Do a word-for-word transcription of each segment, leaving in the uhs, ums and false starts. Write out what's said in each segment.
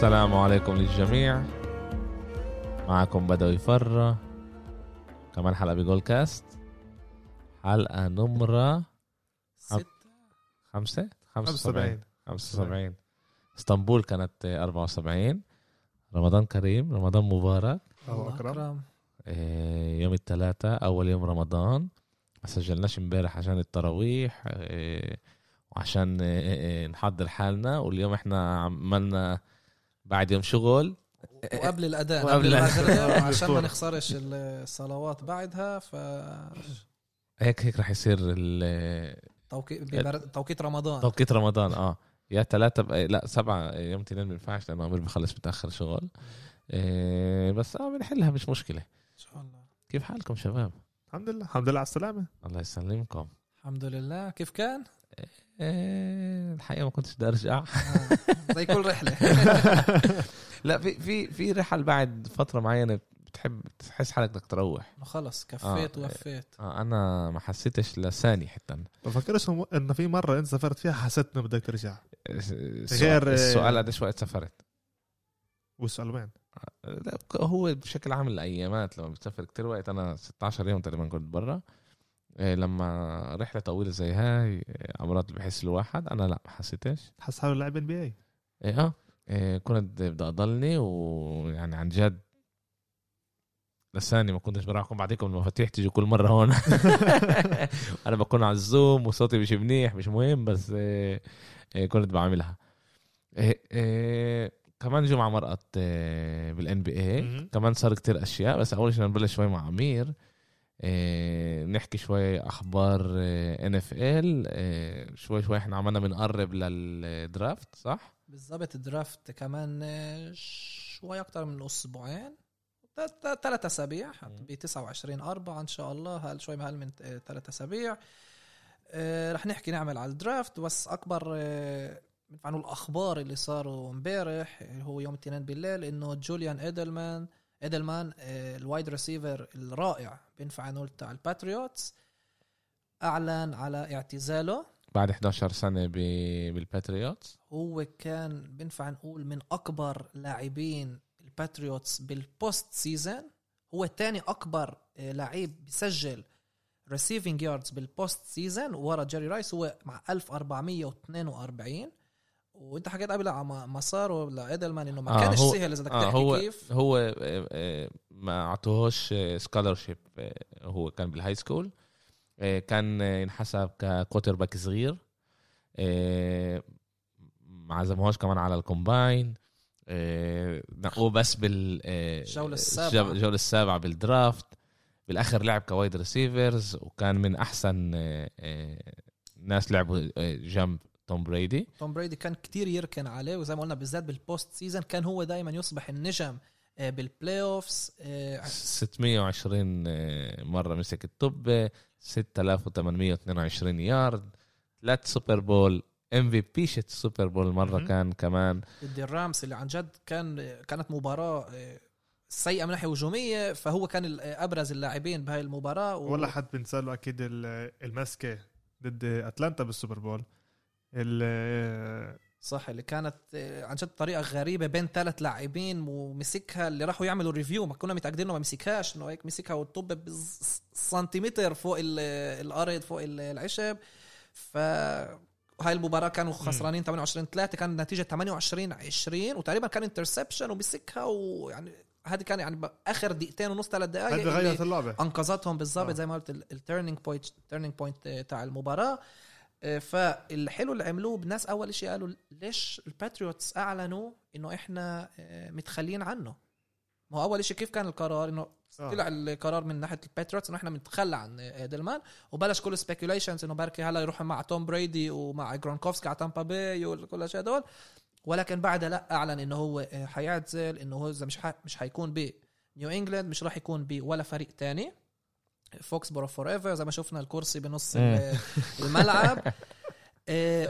السلام عليكم للجميع. معكم بدوي فرة كمان حلقة بجول كاست، حلقة نمرة ستة خمسة خمسة وسبعين خمسة وسبعين. اسطنبول كانت أربعة وسبعين. رمضان كريم، رمضان مبارك، الله أكرم. إيه يوم الثلاثة أول يوم رمضان، ما سجلناش امبارح عشان التراويح إيه وعشان نحضر حالنا، واليوم احنا عملنا بعد يوم شغل وقبل الأداء وقبل عشان ما نخسرش الصلوات بعدها. ف هيك هيك رح يصير التوقيت بمر... توقيت رمضان توقيت رمضان اه يا ثلاثة ب... لا سبعة يوم تنين ما ينفعش لأنه عمري بخلص متأخر شغل إيه بس اه بنحلها مش مشكلة ان شاء الله. كيف حالكم شباب؟ الحمد لله الحمد لله على السلامة. الله يسلمكم. الحمد لله. كيف كان؟ إيه الحقيقة ما كنتش بدي أرجع زي كل رحلة لا في في في رحل بعد فترة معينة بتحب تحس حالك بدك تروح خلص كفيت آه ووفيت آه أنا ما حسيتش لساني حتى ما فكرش إنه في مرة أنت سافرت فيها حسيت إنه بدك ترجع. غير السؤال قد إيش وقت سافرت والسؤال وين؟ لا هو بشكل عام الأيامات لما بتسافر كتير وقت. أنا ستة عشر يوم تقريبا كنت برا. لما رحلة طويلة زي هاي أمرات بحس الواحد. أنا لا ما حسيتش. حس حاله لاعب إن بي إيه اه كنت بدي أضلني ويعني عن جد لساني ما كنتش براعكم بعديكم المفاتيح تيجي كل مرة هون أنا بكون على الزوم وصوتي مش منيح مش مهم بس إيه إيه كنت بعملها إيه إيه كمان جمعة مرقت إيه بالإن بي إيه كمان صار كتير أشياء. بس أول شيء نبلش شوي مع أمير إيه نحكي شوي أخبار إيه إن إف إل إيه شوي شوي. إحنا عملنا بنقرب للدرافت صح؟ بالضبط الدرافت كمان شوي أكتر من أسبوعين ثلاثة أسابيع بتسعة وعشرين أربعة إن شاء الله. هل شوي مهل من ثلاثة أسابيع إيه رح نحكي نعمل على الدرافت. بس أكبر إيه عنه الأخبار اللي صاروا مبارح هو يوم الاثنين بالليل إنه جوليان إيدلمان إيدلمان الوايد ريسيفر الرائع بينفع نقول تاع الباتريوتس أعلن على اعتزاله بعد إحدى عشرة سنة بالباتريوتس. هو كان بينفع نقول من أكبر لاعبين الباتريوتس بالبوست سيزن. هو تاني أكبر لاعب بيسجل ريسيفينج ياردز بالبوست سيزن ورا جيري رايس هو مع ألف وأربعمية واثنين وأربعين. وانت حكيت قبلها مساره لإيدلمان انه ما آه كانش سهل اذا بدك تحكي آه كيف هو ما اعطوهوش سكولرشيب. هو كان بالهاي سكول كان ينحسب ككوترباك صغير ما عزموهوش كمان على الكومباين نقوه بس بالجولة السابعة الجولة السابعة بالدرافت. بالاخر لعب كوايد ريسيفرز وكان من احسن ناس لعبوا جنب توم بريدي. توم بريدي كان كتير يركن عليه وزي ما قلنا بالذات بالبوست سيزن كان هو دايما يصبح النجم بالبلاي اوفز. ستمية وعشرين مرة مسك الطب ستة آلاف وثمانمية واثنين وعشرين يارد ثلاث سوبر بول ام في بي شت سوبر بول مرة م-م. كان كمان ضد الرامس اللي عن جد كان كانت مباراة سيئة من ناحية هجومية فهو كان ابرز اللاعبين بهاي المباراة و... ولا حد بنساله اكيد المسكة ضد اتلانتا بالسوبر بول صح اللي كانت عن جد طريقة غريبة بين ثلاث لاعبين ومسكها اللي راحوا يعملوا ريفيو ما كنا متأكدين انه ما مسكهاش انه هيك مسكها والطب بالسنتيمتر فوق الارض فوق العشب. فهاي المباراة كانوا خسرانين ثمانية وعشرين ثلاثة كان النتيجة ثمانية وعشرين عشرين وتقريبا كان انترسبشن ومسكها ويعني هذا كان يعني اخر دقيقتين ونص ثلاث دقائق غيرت اللعبة انقذتهم بالضبط آه. زي ما قلت التيرنينج بوينت التيرنينج بوينت تاع المباراة. فالحلو اللي عملوه بالناس أول شيء قالوا ليش الباتريوتس أعلنوا إنه إحنا متخلين عنه. ما هو أول شيء كيف كان القرار إنه طلع القرار من ناحية الباتريوتس إنه إحنا متخلى عن إيدلمان وبلش كل سبيكيوليشنز إنه بركي هلا يروح مع توم بريدي ومع جرونكوفسكي على تامبا باي وكل هالشيء هدول. ولكن بعد لا أعلن إنه هو حيعتزل إنه هو مش ح... مش هيكون بنيو إنجلاند مش راح يكون ب ولا فريق تاني فوكسبورو فور ايفر زي ما شفنا الكرسي بنص الملعب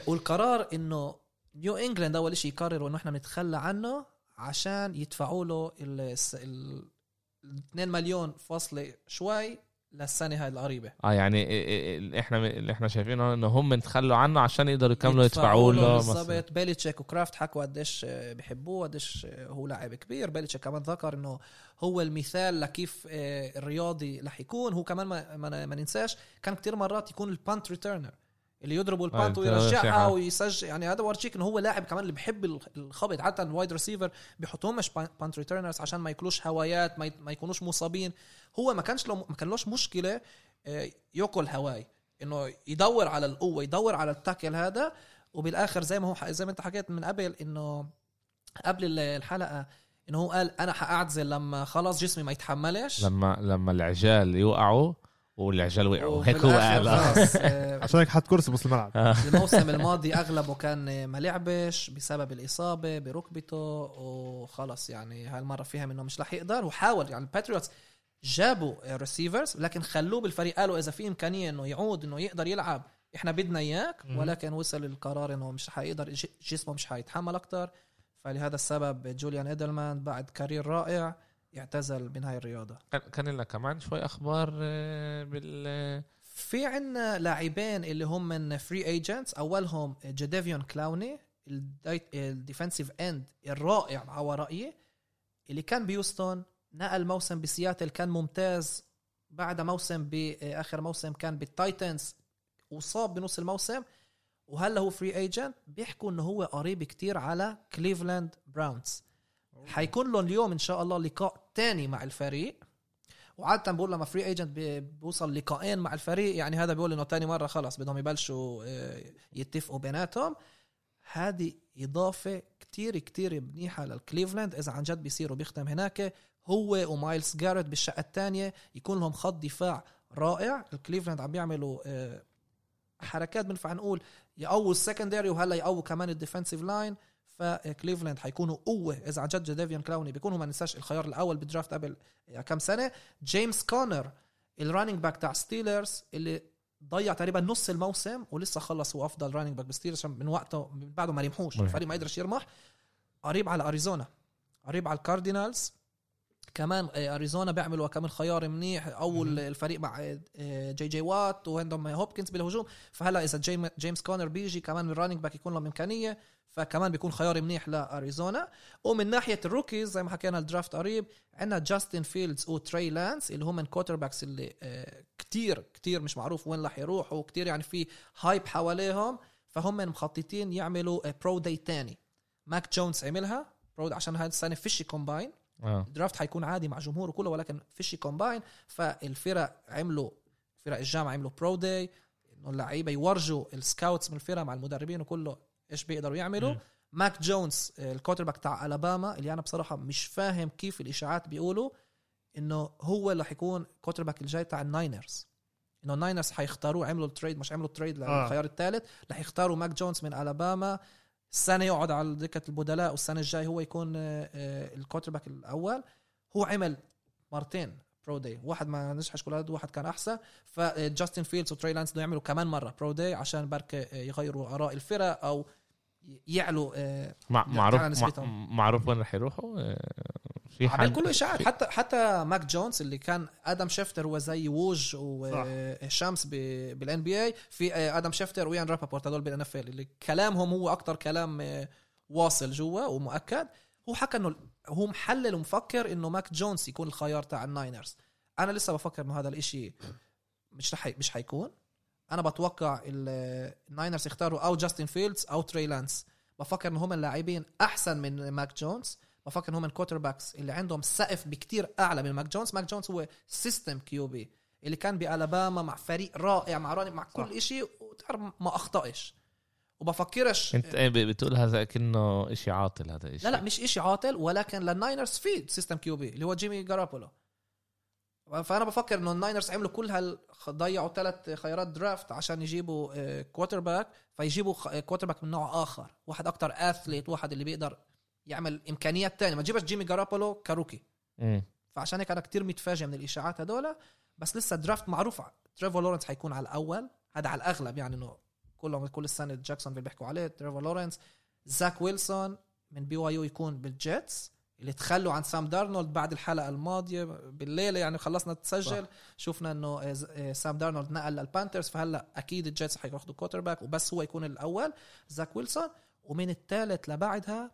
والقرار انه نيو انجلاند اول شيء يقرروا انه احنا بنتخلى عنه عشان يدفعوا له ال اتنين مليون فاصلة شوي للسنة هاي القريبة. اه يعني احنا اللي احنا شايفينه انه هم تخلوا عنه عشان يقدروا يكملوا يدفعوا له. بالضبط. بيليتشيك وكرافت حكوا قديش بيحبوه قديش هو لاعب كبير. بيليتشيك كمان ذكر انه هو المثال لكيف الرياضي رح يكون. هو كمان ما, ما, ما ننساش كان كتير مرات يكون البانت ريتيرنر اللي يضربوا البانت ويرجعها ويسجل. يعني هذا ورشيك انه هو لاعب كمان اللي بحب الخبط. حتى الوايد ريسيفر بيحطوهمش بانت ريتيرنرز عشان ما يكلوش هوايات ما, ي... ما يكونوش مصابين. هو ما كانش لو ما كانلوش مشكله ياكل هواي انه يدور على القوه يدور على التاكل هذا. وبالاخر زي ما هو زي ما انت حكيت من قبل انه قبل الحلقه انه هو قال انا حاعتزل لما خلاص جسمي ما يتحملش لما لما العجال يوقعوا والعجال وقعوا هيك هو قال عشان هيك حط كرسي بنص الملعب. الموسم الماضي اغلبه كان ما لعبش بسبب الاصابه بركبته وخلص. يعني هالمره فيها منه مش رح يقدر. وحاول يعني الباتريوتس جابوا ريسيفرز لكن خلوه بالفريق قالوا إذا في إمكانية إنه يعود إنه يقدر يلعب إحنا بدنا إياك ولكن وصل القرار إنه مش هيقدر جسمه مش هيتحمل أكتر. فلهذا السبب جوليان إيدلمان بعد كارير رائع يعتزل من هاي الرياضة. كان لنا كمان شوي أخبار بال في عنا لاعبين اللي هم من فري ايجنتس. أولهم جديفيون كلاوني الديفنسيف اند الرائع على رأيي اللي كان بيوستون نقل موسم بسياتل كان ممتاز. بعد موسم بآخر موسم كان بالتايتنز وصاب بنص الموسم وهلا هو فري ايجنت. بيحكوا انه هو قريب كتير على كليفلاند براونز. حيكون لهم اليوم ان شاء الله لقاء تاني مع الفريق. وعادة بقول لما فري ايجنت بيوصل لقاءين مع الفريق يعني هذا بيقول انه تاني مرة خلاص بدهم يبلشوا يتفقوا بيناتهم. هذه اضافة كتير كتير منيحة للكليفلاند اذا عن جد بيصيروا بيختم هناك. هو ومايلز جاريت بالشقة الثانية يكون لهم خط دفاع رائع. الكليفلاند عم بيعملوا حركات بنفع نقول يقووا السكندري وهلا يقووا كمان الديفنسيف لاين. فكليفلاند حيكونوا قوة إذا عن جد ديفيان كلاوني بيكونوا ما ننساش الخيار الأول بالدرافت قبل كم سنة. جيمس كونر الرانينج باك تاع ستيلرز اللي ضيع تقريبا نص الموسم ولسه خلص هو أفضل رانينج باك بستيلرز من وقته من بعده ما رمحوش الفريق ما يقدرش يرمح. قريب على أريزونا قريب على الكاردينالز كمان. أريزونا بيعملوا كمان خيار منيح. أول الفريق مع جي جي وات وعندهم هوبكنز بالهجوم. فهلا إذا جيمس كونر بيجي كمان من رانينج باك يكون لهم إمكانية. فكمان بيكون خيار منيح لأريزونا. ومن ناحية الروكيز زي ما حكينا الدرافت قريب عندنا جاستن فيلدز وتري لانس اللي هم من كوترباكس اللي كتير كتير مش معروف وين راح يروحوا وكتير يعني في هايب حواليهم. فهم مخططين يعملوا برو داي تاني. ماك جونز عملها برو عشان هاي السنة فيش كومباين. الدرافت حيكون عادي مع جمهوره كله ولكن فيش كومباين. فالفرق عملوا فرق الجامعة عملوا برو داي انه اللعيبة يورجوا السكاوتس من الفرق مع المدربين وكله ايش بيقدروا يعملوا. ماك جونز الكوترباك تاع ألاباما اللي انا بصراحة مش فاهم كيف الاشاعات بيقولوا انه هو اللي حيكون كوترباك الجاي تاع الناينرز انه الناينرز حيختاروا عملوا التريد مش عملوا التريد للخيار الثالث رح يختاروا ماك جونز من ألاباما. السنة يقعد على دكة البدلاء والسنة الجاي هو يكون الكوترباك الأول. هو عمل مرتين برو داي واحد ما نجحش كل هذا واحد كان أحسن. فجاستن فيلدز وتري لانس دو يعملوا كمان مرة برو داي عشان بركة يغيروا آراء الفرق أو يعلوا معروف معروف وين رح يروحوا. عمل كل إشاعات حتى حتى ماك جونز اللي كان آدم شيفتر وزي ووج وشامس بالان بي اي في آدم شيفتر ويان رابابورت هذول بالان اف ال اللي كلامهم هو أكتر كلام واصل جوا ومؤكد. هو حكى إنه هو محلل ومفكر إنه ماك جونز يكون الخيار تاع الناينرز. أنا لسه بفكر إنه هذا الإشي مش رح مش هيكون. أنا بتوقع الناينرز يختاروا أو جاستن فيلدز أو تري لانس. بفكر إن هم اللاعبين أحسن من ماك جونز. بفكر هم من كوترباكس اللي عندهم سقف بكتير أعلى من ماك جونز. ماك جونز هو سيستم كيوبي اللي كان بألاباما مع فريق رائع مع راني مع كل إشي وتعرف ما أخطأش وبفكرش. أنت بتقول هذا كأنه إشي عاطل. هذا إشي لا لا مش إشي عاطل ولكن للناينرز في سيستم كيوبي اللي هو جيمي جارابولو. فأنا بفكر إنه الناينرز عملوا كل هال ضيعوا ثلاث خيارات درافت عشان يجيبوا كوترباك. فيجيبوا كوترباك من نوع آخر واحد أكتر أثليت واحد اللي بيقدر يعمل إمكانيات تانية. ما تجيبش جيمي جارابولو كاروكي. مم. فعشان هيك أنا كتير متفاجئ من الإشاعات هدول. بس لسه درافت معروف تريفور لورنس هيكون على الأول هذا على الأغلب. يعني إنه كلهم كل السنة جاكسون بيحكوا عليه تريفور لورنس. زاك ويلسون من بي واي يو يكون بالجيتس اللي تخلوا عن سام دارنولد بعد الحلقة الماضية بالليلة يعني خلصنا تسجل صح. شوفنا انه سام دارنولد نقل للبانترز, فهلا اكيد الجيتس حياخذوا كوترباك وبس هو يكون الاول زاك ويلسون, ومن الثالث لبعدها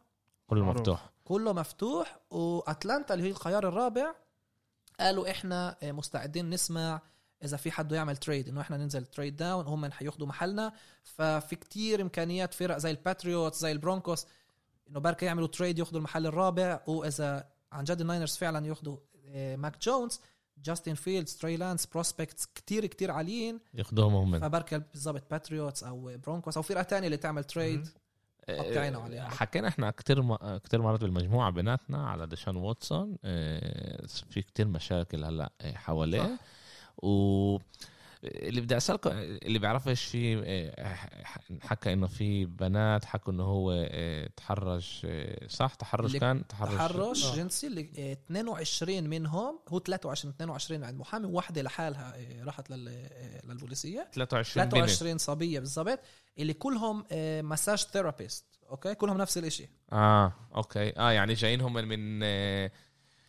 كله مفتوح كله مفتوح. واتلانتا اللي هي الخيار الرابع قالوا احنا مستعدين نسمع اذا في حد يعمل تريد, انه احنا ننزل تريد داون, هم حياخذوا محلنا. ففي كتير امكانيات فرق زي الباتريوت زي البرونكوس انه بركة يعملوا تريد ياخذوا المحل الرابع, واذا عن جد الناينرز فعلا ياخذوا ماك جونز جاستن فيلدز تري لانس بروسبكتس كتير كتير عاليين ياخذوهم هم, فبركة بالضبط باتريوتس او برونكوس او فرقة تانية اللي تعمل تريد. حكينا يعني. احنا كتير م... كتير مرات بالمجموعة بيناتنا على ديشان واتسون في كتير مشاكل هلا حواليه, واللي بدي أسألكم اللي بيعرف إيش في حكى إنه في بنات حكوا إنه هو تحرش, صح تحرش كان تحرش, تحرش آه. جنسي اللي اثنين وعشرين منهم هو ثلاثة وعشرين اثنين وعشرين عند محامي, واحدة لحالها راحت للبوليسية, ثلاثة وعشرين صبية بالضبط اللي كلهم مساج ثيرابيست, أوكي كلهم نفس الإشي آه أوكي آه يعني جايينهم من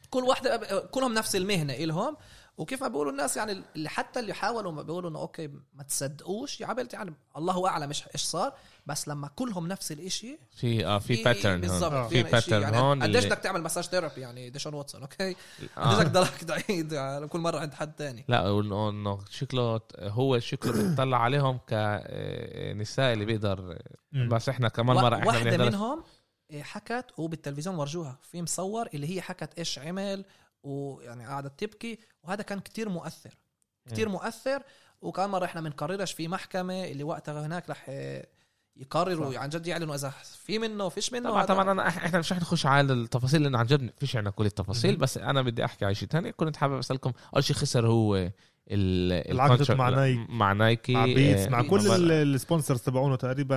كل واحدة كلهم نفس المهنة إلهم. وكيف ما بيقولوا الناس يعني اللي حتى اللي حاولوا ما بيقولوا انه اوكي ما تصدقوش يا عبلت, يعني الله اعلم مش ايش صار, بس لما كلهم نفس الاشي في اه في باترن بالضبط في باترن هون. قديش بدك تعمل مساج ثيرابي يعني ديشان واتسون اوكي آه. بدك ضلك تعيد يعني كل مره عند حد ثاني, لا انه شكله هو شكله بيطلع عليهم كنساء اللي بيقدر, بس احنا كمان مره احنا واحدة منهم حكت وبالتلفزيون ورجوها في مصور اللي هي حكت ايش عمل ويعني قاعدت تبكي, وهذا كان كتير مؤثر كتير مؤثر. وكان مرة احنا منقررش في محكمة اللي وقتها هناك رح يقرروا عن جد يعلنوا اذا في منه فيش منه. طبعا, طبعا انا احنا مش رح نخش على التفاصيل لان عن جد فيش عنا كل التفاصيل م- بس انا بدي احكي على شيء تاني. كنت حابب اسالكم اول شيء خسر هو العقد مع نايكي مع نايكي مع, آه مع كل السبونسرز تبعونه تقريبا,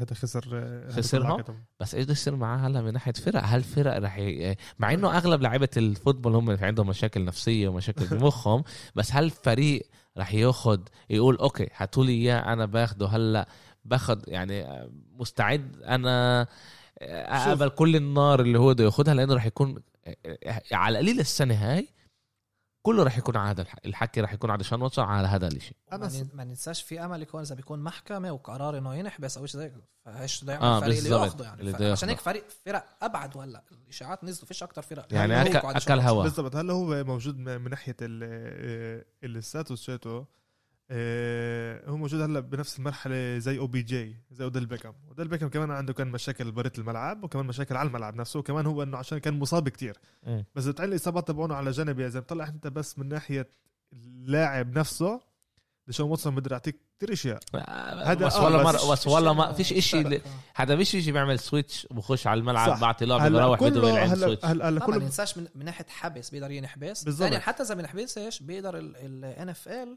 هذا خسر خسرهم. بس ايش يصير معاه هلا من ناحيه فرق؟ هل فرق رح ي... مع انه اغلب لعيبه الفوتبول هم عندهم مشاكل نفسيه ومشاكل بمخهم, بس هل فريق رح ياخذ يقول اوكي هاتوا لي اياه انا باخده هلا باخذ يعني مستعد انا اقبل كل النار اللي هو بده ياخذها, لانه رح يكون على قليل السنه هاي كله رح يكون على الحكي رح يكون على شان واتسون على هذا الشيء. ما ننساش في امل يكون اذا بيكون محكمه وقرار انه ينحبس او شيء زي فايش بده يعمل فريق اللي ياخذه يعني, عشان هيك فريق فرق ابعد. ولا الاشاعات نزلوا فيش اكتر فرق يعني اكل هوا بالضبط. هلا هو موجود من ناحيه الستاتوس شاتو هو موجود هلا بنفس المرحله زي او بي جي زي اوديل بيكام. اوديل بيكام كمان عنده كان مشاكل بريت الملعب وكمان مشاكل على الملعب نفسه, وكمان هو انه عشان كان مصاب كتير م. بس بتعين الاصابات تبعونه على جنب. يا زلمه طلع انت بس من ناحيه اللاعب نفسه ديشان واتسون بده يعطيك كتير اشياء هذا آه. ولا مره بس ولا ما فيش اشي هذا مش شيء بيعمل سويتش بخش على الملعب بعطي لاعب بروح بده يلعب سويتش. ما ننساش من ناحيه حبس بيقدر ينحبس ثاني, حتى اذا ما نحبسش بيقدر الان اف ال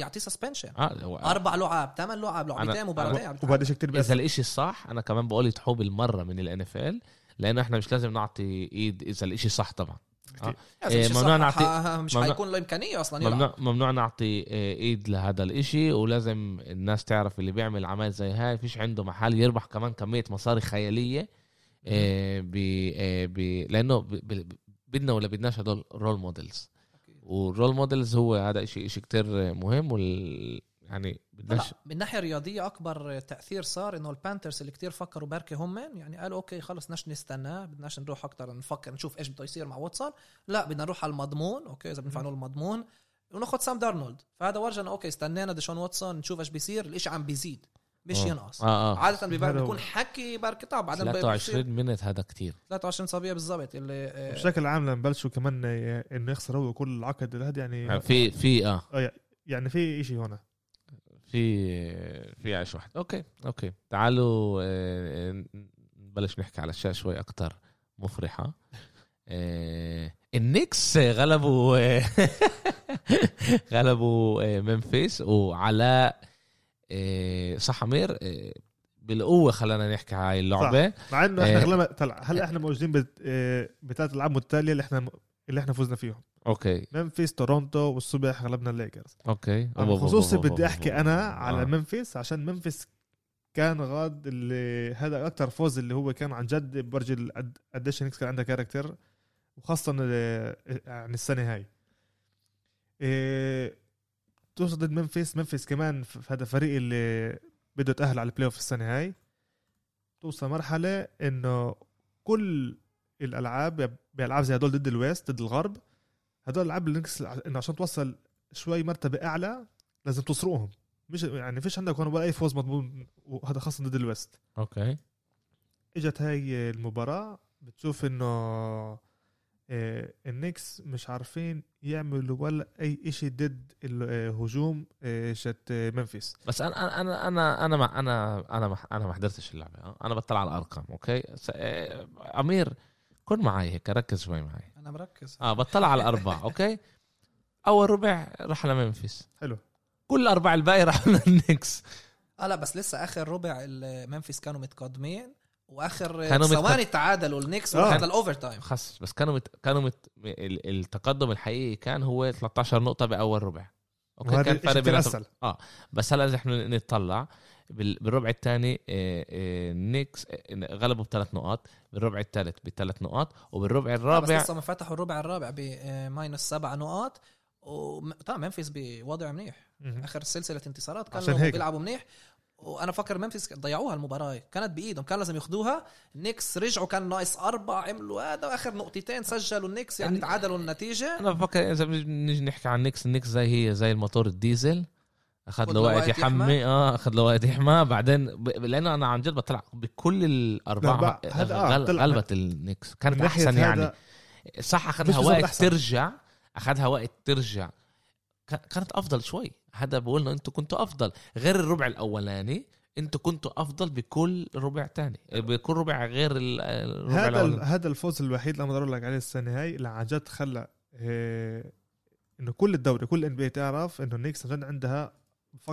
يعطي سسبنشن أربع لعاب تمن لعاب لعبتين مباراتين. وبعدش كتير بس إذا الإشي الصح أنا كمان بقول يتحوب المرة من ال إن إف إل لأنه إحنا مش لازم نعطي إيد إذا الإشي صح طبعا آه. إيه ممنوع نعطي ح... مش ممنوع... هيكون له إمكانية أصلا ممنوع... ممنوع نعطي إيد لهذا الإشي, ولازم الناس تعرف اللي بيعمل عمل زي هاي فيش عنده محل يربح كمان كمية مصاري خيالية إيه ب... إيه ب... لأنه ب... ب... بدنا ولا بدناش هدول رول موديلز, والرول مودلز هو هذا إشي إشي كتير مهم. وال يعني بدناش من ناحية رياضية أكبر تأثير صار إنه البانترز اللي كتير فكروا بركة هم يعني قالوا أوكي خلص نش نستنى بدناش نروح أكتر نفكر نشوف إيش بده يصير مع واتسون, لا بدنا نروح على المضمون أوكي إذا بنفعله المضمون ونأخذ سام دارنولد. فهذا ورجنا أوكي استنينا ديشان واتسون نشوف إيش بيصير. الإشي عم بيزيد مش ينقص آه آه. عادة بيكون حكي بارك طبعا بعدين ثلاثة وعشرين منت هذا كتير ثلاثة وعشرين صبية بالضبط اللي بشكل عام لما بلشوا كمان انه يخسر هو كل العقد هذا يعني في في اه يعني في اشي هنا في في عش واحد. اوكي اوكي تعالوا نبلش نحكي على الشيء شوي اكتر مفرحة. النيكس غلبوا غلبوا ممفيس وعلى إيه صح عمير إيه بالقوة خلينا نحكي هاي اللعبة مع إنه إيه إحنا طلع هلا إحنا موجودين بت إيه بتاعت العاب متتالية اللي إحنا اللي إحنا فوزنا فيهم أوكي ممفيس تورونتو والصبح غلبنا الليكرز أوكي. خصوصي بدي أحكي أنا على آه. ممفيس عشان ممفيس كان غاد اللي هذا اكتر فوز اللي هو كان عن جد برجل قديش نيكس كان عندها كاركتر، وخاصه يعني السنه هاي إيه تصدد منفس منفس كمان في هذا فريق اللي بده يتاهل على البلاي اوف السنه هاي. توصل مرحله انه كل الالعاب بالالعاب زي هدول ضد الويست ضد الغرب، هدول العاب النكس انه عشان توصل شوي مرتبه اعلى لازم تسرقهم، مش يعني فيش عندك هون ولا اي فوز مضمون، وهذا خاصه ضد الويست. اوكي اجت هاي المباراه بتشوف انه إيه النكس مش عارفين يعملوا ولا اي اشي ضد الهجوم شت منفس. بس انا انا انا انا ما انا انا ما انا ما حضرتش اللعبه، انا بطلع على الارقام. اوكي امير كن معي هيك، ركز شوي معي. انا مركز اه بطلع على الاربع. اوكي اول ربع راح لمنفس، حلو، كل اربع الباقي راح للنكس. اه لا بس لسه اخر ربع منفس كانوا متقدمين، واخر ثواني تعادلوا النكس وحتى الاوفر تايم خلص. بس كانوا مت... كانوا مت... التقدم الحقيقي كان هو ثلاثة عشر نقطه باول ربع. اوكي كان فرق بيناتهم اه بس هلا احنا نطلع بال... بالربع الثاني النكس غلبوا بثلاث نقاط، بالربع الثالث بثلاث نقاط، وبالربع الرابع لسه ما فتحوا الربع الرابع بماينس سبع نقاط. وطبعا منفس بوضع منيح، اخر سلسله انتصارات كانوا بيلعبوا منيح، وانا فكر منفس ضيعوها المباراه، كانت بايدهم كان لازم ياخدوها. نيكس رجعوا كان ناقص أربعة، عملوا هذا اخر نقطتين سجلوا النيكس يعني تعادلوا النتيجه. انا بفكر اذا بنيجي نحكي عن نيكس، النيكس زي هي زي الموتور الديزل، اخذ له وقت يحمى اه اخذ له وقت يحمى بعدين ب... لانه انا عن جد بطلع بكل الاربعه غل... غلبت النيكس كانت احسن يعني. صح اخذها وقت ترجع، اخذها وقت ترجع كانت افضل شوي. هذا بقولنا انتوا كنتوا افضل غير الربع الاولاني، انتوا كنتوا افضل بكل ربع تاني بكل ربع غير الربع الاولاني. هذا الفوز الوحيد لما اقول لك عليه السنه هاي اللي عن جد خلى انه كل الدوري كل ان بي اي تعرف انه النيكس عشان عندها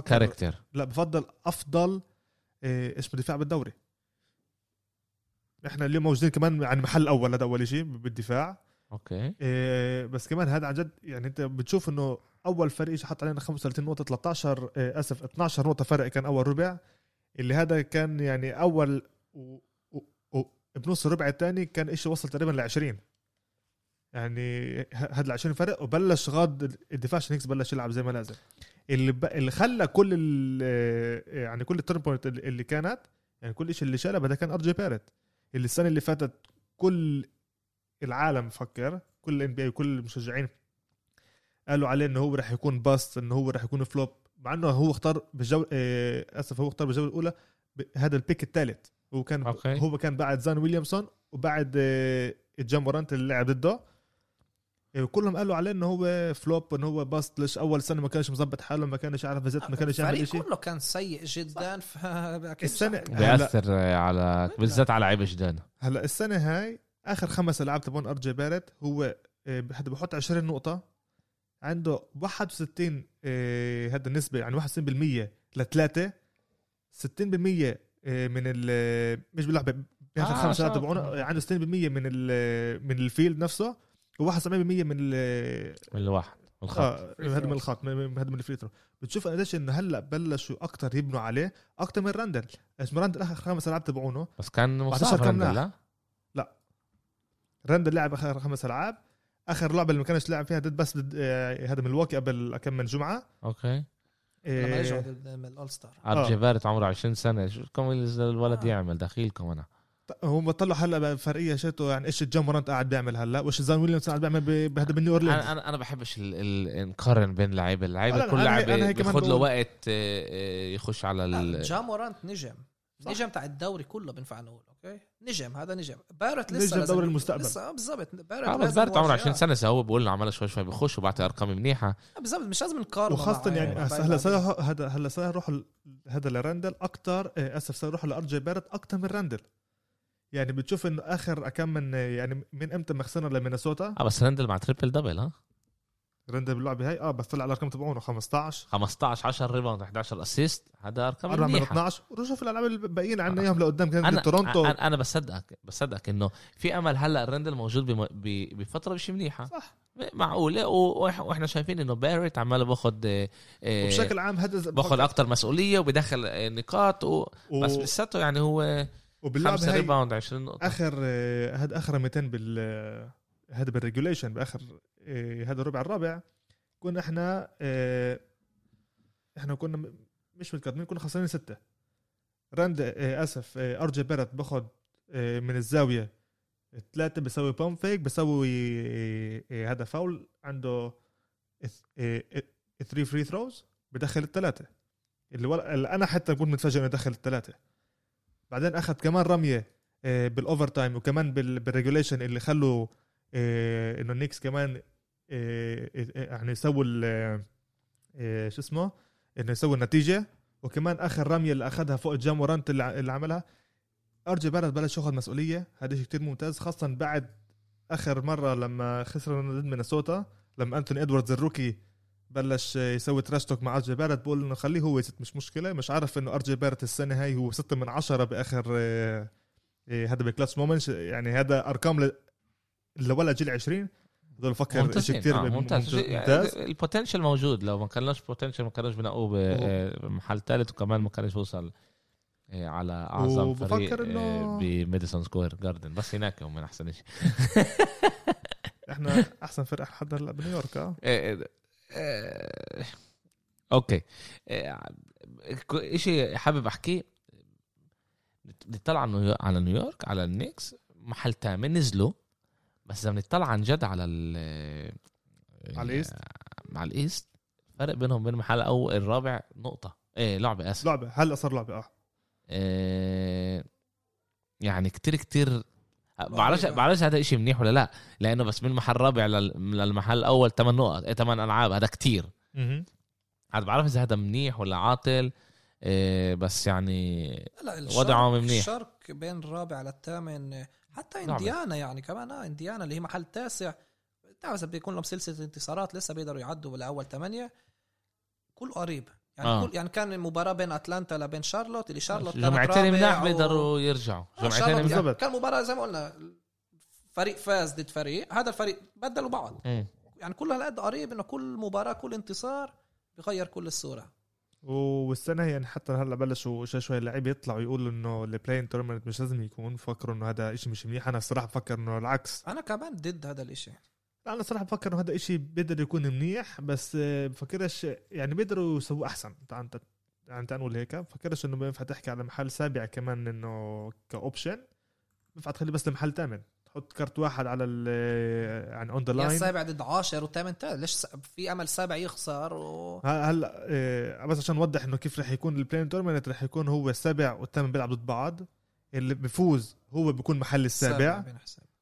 كاركتر لا بفضل افضل اسم دفاع بالدوري. احنا اليوم موجودين كمان عن محل اول، هذا اول شيء بالدفاع. اوكي بس كمان هذا عن جد يعني انت بتشوف انه اول فريق حط علينا خمسة وثلاثين نقطه ثلاثة عشر اسف اثنا عشر نقطه فرق كان اول ربع، اللي هذا كان يعني اول و... و... بنص الربع الثاني كان إيش وصل تقريبا ل عشرين يعني هذا ال عشرين فرق، وبلش غاد الدفاع شنيكس بلش يلعب زي ما لازم. اللي ب... اللي خلى كل ال... يعني كل التيرن بوينت اللي كانت يعني كل إيش اللي شالها هذا كان ار جي بيرت، اللي السنه اللي فاتت كل العالم فكر كل ان بي اي وكل المشجعين قالوا عليه انه هو راح يكون باست، انه هو راح يكون فلوب، مع انه هو اختار بالجوله آه اسف هو اختار بالجوله الاولى هذا البيك الثالث. هو كان أوكي. هو كان بعد زان ويليامسون وبعد آه الجامورانت اللي لعب ضده آه كلهم قالوا عليه انه هو فلوب انه هو باست. ليش اول سنه ما كانش مزبط حاله، ما كانش عارف يزت، ما كانش يعمل شيء، كله كان سيء جدا السنه بيأثر على بالذات على عيب جدان. هلا السنه هاي اخر خمس العاب تبعون ار جي بارت هو آه حدا بحط عشرين نقطه، عنده واحد وستين إيه هذا النسبة يعني واحد وستين بالمية لثلاثة، ستين بالمية إيه من ال مش باللعبة بهذا الخمس سنوات تبعونا، عنده ستين بالمية من ال من الفيلد نفسه، وواحد وسبعين بالمية من ال من الواحد الخط آه هذا من الخط هذا من الفري ثرو. بتشوف قديش إنه هلا بلشوا أكتر يبنوا عليه أكتر من راندل. إيش راندل آخر خمس ألعاب تبعونه بس كان مصاب راندل لا لا راندل لعب آخر خمس ألعاب، اخر لعبه اللي ما كانش لاعب فيها ضد بس ضد هذا ملواكي قبل اكمل جمعه. اوكي لما يجوا ضد الاول ستار ار جي بارت عمره عشرين سنه، شو كم الولد آه. يعمل دخيلكم انا هم طلعوا هلا فرقيه شتوا يعني ايش الجامورانت قاعد بيعمل هلا وايش زان ويليامز قاعد بيعمل بهذا بنيو اورلينز. انا انا بحبش نقارن بين لعيبه اللعيبه كل لعيب بياخذ له وقت يخش على الجامورانت نجم صح. نجم تاع الدوري كله بنفع نقول اوكي نجم هذا نجم بارت لسه نجم دوري المستقبل لسه بالضبط بارت بارت عمره عشرين سنه هو بيقول لنا عمله شوي شوي بيخش وبعطي ارقام منيحه بالضبط مش لازم نقارن وخاصه يعني هلا صار هذا هلا صار يروح هذا لراندل اكثر اسف صار يروح لارجي بارت اكثر من راندل يعني بتشوف انه اخر اكمل يعني من امتى ما خسرنا لمينيسوتا اه بس راندل مع تريبل دبل ها راندل باللعبه هاي اه بس طلع الارقام تبعونه خمسة عشر خمسة عشر عشرة ريباوند أحد عشر اسيست هذا ارقام منيحه من اثنا عشر ورجع في الالعاب الباقيين عندنا اياهم لقدام كان تورونتو. انا انا بصدقك بصدقك انه في امل هلا راندل موجود بفتره مش منيحه صح معقولة. واحنا شايفين انه بيريت عماله باخد بشكل عام هذا باخد اكتر مسؤولية وبدخل نقاط و... و... بس لساته يعني هو خمسة ريباوند عشرين نقطة. اخر هذا اخر ميتين بال هذا بالريجوليشن باخر هذا الربع الرابع كنا احنا احنا كنا مش متقدمين, كنا خسرين ستة. راند اسف ارجي بيرت باخد من الزاوية ثلاثة, بيسوي بوم فيك, بيسوي هذا فاول, عنده ثري فري ثروز, بدخل الثلاثة اللي أنا حتى كنت متفاجئ إنه دخل الثلاثة. بعدين أخذ كمان رمية بالأوفر تايم وكمان بالريجوليشن اللي خلوا إنه النيكس كمان يعني يسووا شو اسمه إنه يسووا النتيجة, وكمان آخر رمية اللي أخذها فوق جام ورانت اللي عملها. أرجع بلد بلد شخص مسؤولية, هذا شيء كتير ممتاز, خاصة بعد آخر مرة لما خسرنا ضد مينيسوتا لما أنتوني إدواردز الروكي بلش يسوي تراشتوك مع أرجع بلد, بقول إنه خليه هو ست مش مشكلة. مش عارف إنه أرجع بلد السنة هاي هو ستة من عشرة بآخر هذا بكلاتش مومنت, يعني هذا أرقام اللي ولا جيل عشرين دول فكر شيء كتير آه ممتاز. ممتاز. البوتنشل موجود, لو ما كانش بوتنشل ما كانش بنقوه بمحل ثالث, وكمان ما كانش وصل على أعظم فريق إنه... بميديسون سكوير جاردن, بس هناك هم من أحسن شيء. إحنا أحسن فريق حضر لأ بنيويورك. اه اه اه أوكي اه إشي حابب أحكي, نطلع على نيويورك على النيكس محل تامن نزلوا, بس إذا نطلع عن جد على ال على الإيست على الإيست فرق بينهم بين محل أو الرابع نقطة إيه لعبة أسف لعبة هل أصر لعبة آه يعني كتير كتير بعرفش بعرفش هذا إشي منيح ولا لا, لأنه بس من محل رابع للمحل الأول تمن نقط إيه تمن ألعاب, هذا كتير. عاد بعرف إذا هذا منيح ولا عاطل إيه, بس يعني وضعهم منيح. الشرق بين الرابع للثامن حتى إنديانا يعني كمان آه إنديانا اللي هي محل تاسع تعرف بيكون لهم سلسلة انتصارات لسه بيقدروا يعدوا بالأول ثمانية كل قريب يعني آه. كل يعني كان مباراة بين أتلانتا لبين شارلوت اللي شارلوت جمعتين مناح بيقدروا يرجعوا جمعتين بالضبط. كان مباراة زي ما قلنا فريق فاز ضد فريق, هذا الفريق بدلوا بعض م. يعني كل هالقد قريب إنه كل مباراة كل انتصار بيغير كل الصورة. والسنة يعني حتى هلا بلشوا شوي شوي اللاعب يطلعوا يقولوا إنه البلاين تورنمنت مش لازم يكون, فكروا إنه هذا إشي مش منيح. أنا الصراحة بفكر إنه العكس, أنا كمان ضد هذا الإشي. أنا صراحة بفكر إنه هذا إشي بيقدر يكون منيح, بس بفكرش يعني بيقدروا يسووا أحسن. أنت أنت أقول هيك, بفكرش إنه بينفع تحكي على محل سابع كمان إنه كأوبشن, بينفع تخلي بس لمحل تامن تحط كارت واحد على ال عن أون ذا لاين. السابع ضد عشر والثامن تاع ليش في أمل سابع يخسر و... هلا إيه بس عشان نوضح إنه كيف رح يكون البلاين تورنمنت. رح يكون هو السابع والثامن بيلعب ضد بعض, اللي بيفوز هو بيكون محل السابع,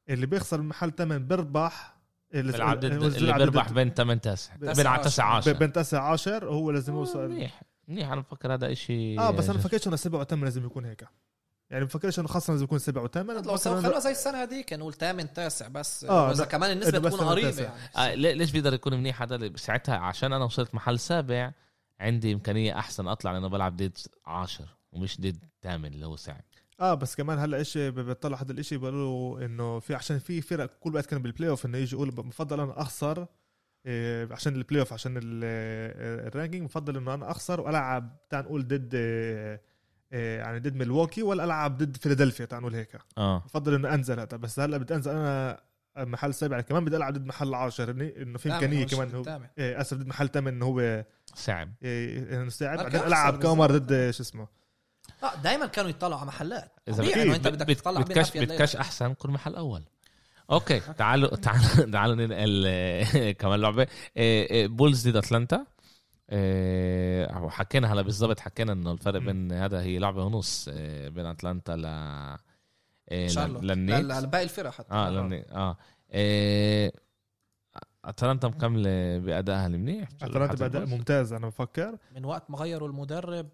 اللي بيخسر محل تامن بيربح العدد اللي بيربح بين ثمانية تسعة بين تسعة عشر بين تسعة عشر هو لازم يوصل. منيح منيح أنا بفكر هذا إشي آه بس أنا فكرت إنه سبعة وثمانية لازم يكون هيك, يعني بفكرش إنه خاصة لازم يكون سبعة وثمانية خلاص. هاي السنة هذه كان نقول ثمانية تسعة بس آه بس كمان النسبة تكون قريبة يعني. آه ليش بيقدر يكون منيح هذا بساعتها؟ عشان أنا وصلت محل سابع عندي إمكانية أحسن أطلع, لأنه بلعب ضد عشرة ومش ضد ثامن اللي هو صعب. اه بس كمان هلا إشي بيطلع هذا الإشي بيقولوا إنه في عشان في فرق كل وقت كانوا بالبلاي أوف إنه يجي يقول بفضل أنا أخسر إيه عشان البلاي أوف عشان الرانكينج, بفضل إنه أنا أخسر وألعب تاع نقول ضد إيه يعني ضد ميلواكي ولا ألعب ضد فيلادلفيا تاع نقول هيك آه. بفضل إنه أنزل هذا, بس هلا بتنزل أنا محل سابع كمان بدي ألعب ضد محل عشر إنه في إمكانية كمان هو إيه أسف ضد محل تمن هو صعب إيه صعب. بعدين ألعب كامر ضد شو اسمه اه دايما كانوا يطلعوا على محلات يعني انت بدك تطلع بتكش بتكش احسن كل محل اول. اوكي تعالوا تعالوا تعالوا ننقل كمان لعبه بولز ضد اتلانتا. اه حكينا هلا بالضبط, حكينا انه الفرق بين هذا هي لعبه ونص بين اتلانتا ل للنيكس على باقي الفرق حتى اه اه اتلانتا مكمله بادائها المنيح. اتلانتا باداء ممتاز انا بفكر من وقت ما غيروا المدرب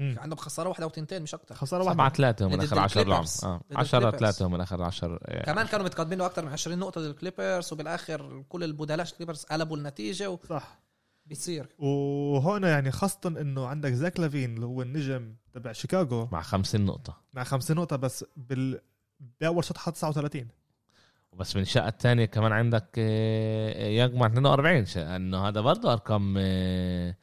عندهم خسارة واحدة أو تنتين مش أكتر, خسارة واحدة مع ثلاثة من آخر عشر لعب آه. عشرة ثلاثة من آخر عشر يعني. كمان كانوا متقدمين أكتر من عشرين نقطة للكليبرز, وبالآخر كل البدلاش كليبرز قلبوا النتيجة و... صح بيصير. وهنا يعني خاصة إنه عندك زاك لافين اللي هو النجم تبع شيكاغو مع خمسين نقطة مع خمسين نقطة بس بال بأول شوط حط تسعة وثلاثين وبس من شقة الثانية كمان عندك يجمع اثنين وأربعين، لأنه هذا برضه أرقام.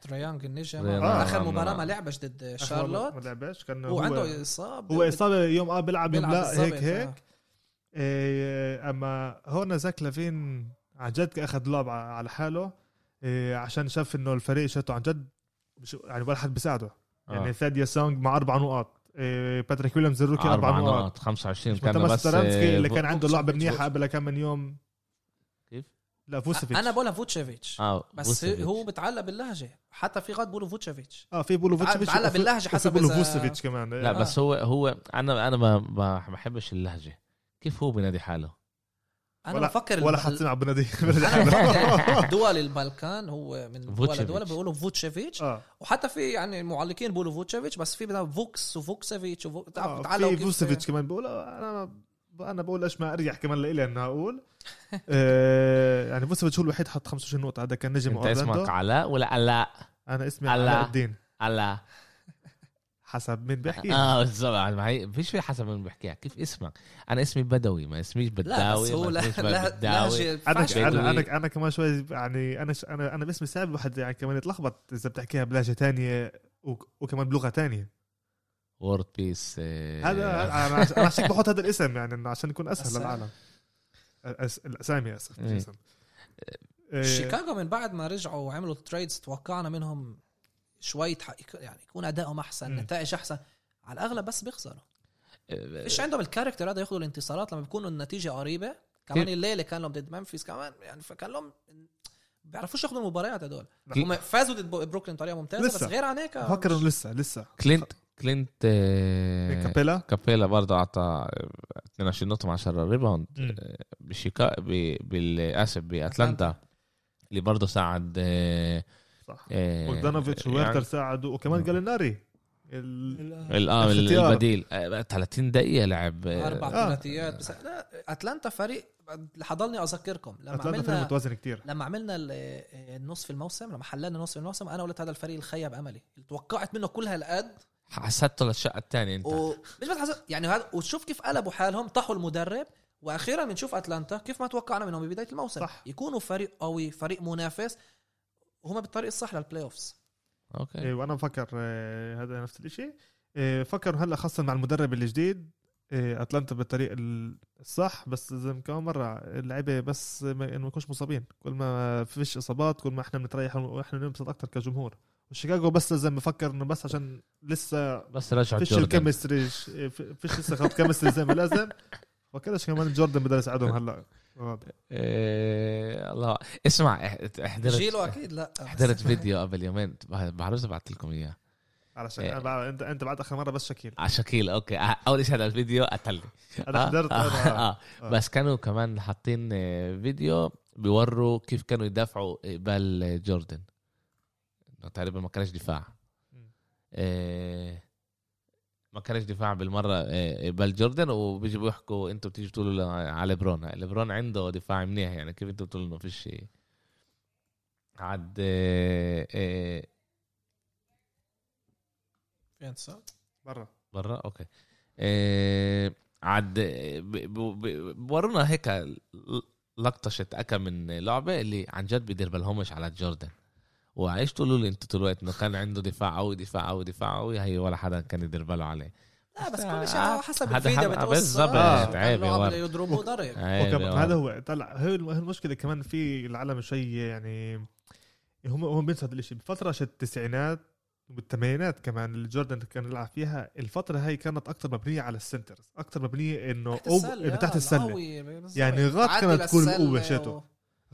تريانج النجم آخر مباراة ما لعبش ضد شارلوت، ما لعبش كان هو عنده إصابة، هو إصابة يوم آه بيلعب يوم لا هيك هيك. أما هون زاك لافين عن جد أخذ لعب على حاله عشان شاف إنه الفريق شاته عن جد يعني ولا حد بيساعده. يعني ثاديا سونج مع أربع نقاط، باتريك ويليامز الروكي أربع نقاط، خمسة وعشرين كان بس اللي كان عنده لعبة منيحة قبل كم من يوم. كيف؟ لا فوتشيفيتش، أنا بقولها فوتشيفيتش آه بس فوتشيفيتش. هو بتعلق باللهجة، حتى في غاد بقولوا فوتشيفيتش آه في بقولوا فوتشيفيتش، بتعلق باللهجة حسب بقولوا فوتشيفيتش كمان لا آه. بس هو هو أنا أنا ما بحبش اللهجة، كيف هو بنادي حاله؟ أنا بفكر ولا حد سمع بنادي دول البلكان هو من دول دول بيقولوا فوتشيفيتش آه. وحتى في يعني معلقين بيقولوا فوتشيفيتش، بس في بدنا فوكس وفوكسيفيتش وبتعرف بتعلقوا فوتشيفيتش كمان بيقولوا. أنا أنا بقول إيش ما أريح كمان لإلي أنا أقول آه يعني فوتشيفيتش هو الوحيد حط خمسة وعشرين نقطة، هذا كان نجم أورلاندو. أنت اسمك علاء ولا علاء؟ أنا اسمي علاء الدين. علاء حسب مين بيحكي اه الزلمه معي، فيش في حسب مين بيحكيها. كيف اسمك؟ انا اسمي بدوي، ما اسميش بداوي. لا بداوي انا انا انا كمان شوي يعني انا انا انا باسمي صعب واحد يعني كمان يتلخبط اذا بتحكيها بلهجه تانية وكمان بلغه تانية. وورد بيس هذا انا عشان بحط هذا الاسم يعني عشان يكون اسهل للعالم الاسامي. اسف الاسم شيكاغو من بعد ما رجعوا وعملوا تريدز توقعنا منهم شوية يعني يكون أدائهم أحسن، نتائج أحسن. على الأغلب بس بيخسروا، إيش عندهم الكاركتر هذا يأخذوا الانتصارات لما بيكونوا النتيجة قريبة. كمان الليلة كان لهم ضد ممفيس كمان يعني، فكان لهم بيعرفوش يأخذوا المباريات هدول. هم فازوا ضد بروكلين طريقة ممتازة لسه. بس غير عن هيك فكروا لسه لسه كلينت كلينت آه كابيلا كابيلا برضه أعطى اثنين وعشرين نقطة مع عشرة ريباوند بشيكا بالأسف بأتلانتا اللي برضه ساعد آه بوغدانوفيتش إيه ويرتر يعني ساعدوا، وكمان جاليناري الآن البديل ثلاثين دقيقة لعب أربع ثلاثيات آه. بس أتلانتا فريق حضلني أذكركم لما عملنا متوازن كتير، لما عملنا النصف الموسم، لما حللنا نصف الموسم أنا قلت هذا الفريق الخيب أملي، توقعت منه كل هالقد. حسدت للشقة الثانية أنت و... مش بس حسدت يعني هذا، وتشوف كيف قلبوا حالهم، طحوا المدرب، وأخيرا بنشوف أتلانتا كيف ما توقعنا منهم ببداية الموسم صح. يكونوا فريق قوي، فريق منافس، هما بالطريق الصح للبلاي اوفز. اوكي وانا بفكر هذا نفس الشيء، فكروا هلا خاصه مع المدرب الجديد اتلانتا بالطريق الصح. بس زي ما كان مره اللعيبه بس ما يكونوش مصابين، كل ما فيش اصابات كل ما احنا بنتريح واحنا بننبسط اكثر كجمهور. والشيكاغو بس لازم بفكر انه بس عشان لسه بس رجعت فيش الكيمستري، فيش لسه خط كيمستري زي ما لازم. وكلش كمان جوردن بده يساعدهم هلا إيه الله. اسمع احضرت جيله اكيد لا احضرت فيديو قبل يومين بعرفش ابعث لكم اياه علشان إيه. أنا انت انت بعت اخر مره بس شكيل على شكيل اوكي اول شيء هذا الفيديو قتلني انا حضرت آه. آه. آه. آه. بس كانوا كمان حاطين فيديو بيوروا كيف كانوا يدافعوا قبل جوردن، تقريبا ما كانش دفاع إيه. ما كانش دفاع بالمرة قبل جوردن، وبيجي بيحكوا انتوا بتيجي تقولوا على ليبرون، ليبرون عنده دفاع منيح يعني كيف انتوا بتقولوا انه فيش عاد فين صوت برا برا اوكي اه عاد بورونا هيك لقطشت اكا من لعبة اللي عن جد بيدير بالهمش على جوردن، وعايش تقولوا لي انتوا طول انه كان عنده دفاع قوي دفاع قوي دفاع قوي هي ولا حدا كان يدير باله عليه. لا بس كل شيء على حسب الفيديو بتوصل اه يضربوا ضرب. هذا هو طلع هي المشكله كمان في العالم شيء يعني هم هم بينسوا هذا الشيء. بفتره التسعينات والثمانينات كمان اللي جوردن كان يلعب فيها الفتره هاي كانت اكثر مبنيه على السنترز، اكثر مبنيه انه تحت السله يعني غاد كانت تكون القوه شاته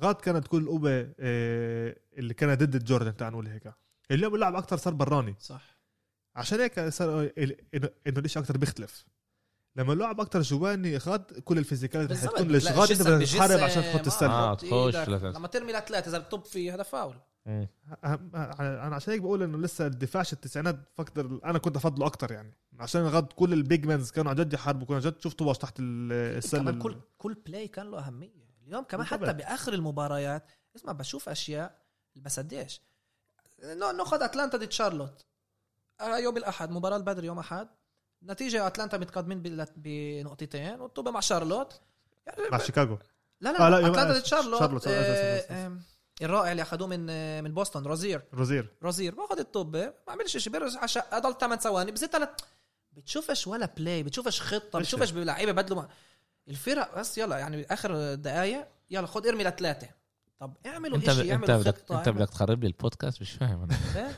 غاد كانت كل القوة اللي كانت ضد جوردن تعالوا نقول هيك اللي هو اللاعب أكتر صار براني صح. عشان هيك صار إنه ليش أكتر بيختلف لما اللاعب أكتر جواني غاد كل الفيزيكالات رح تكون ليش غاد أنت بتحارب عشان تحط السلة لما ترمي لثلاثة إذا بتطب فيه هذا فاول. أنا عشان هيك بقول إنه لسه الدفاعش التسعينات فكتر أنا كنت أفضله أكتر يعني عشان غاد كل البيج مانز كانوا عن جد يحاربوا كانوا عن جد شوف طواش تحت السلة. كل كل بلاي كان له أهمية اليوم كمان حتى بآخر المباريات اسمع بشوف أشياء بصدقش. نأخذ أتلانتا ضد شارلوت يوم الأحد مباراة البدر يوم أحد نتيجة أتلانتا متقدمين بنقطتين وطبعا مع شارلوت مع شيكاغو. لا لا, آه لا أتلانتا شارلوت الرائع اللي اخذوه من من بوسطن روزير روزير روزير ما اخذ الطب ما عملش شيء بيرز عشان اضل ثمان ثواني بس ثلاث بتشوفش ولا بلاي بتشوفش خطه بتشوفش بلاعيبه بدلوا مع... الفرق بس يلا يعني اخر دقايق يلا خد ارمي لثلاثه طب اعملوا شيء اعملوا خطه انت بدك تخرب لي البودكاست مش فاهم انا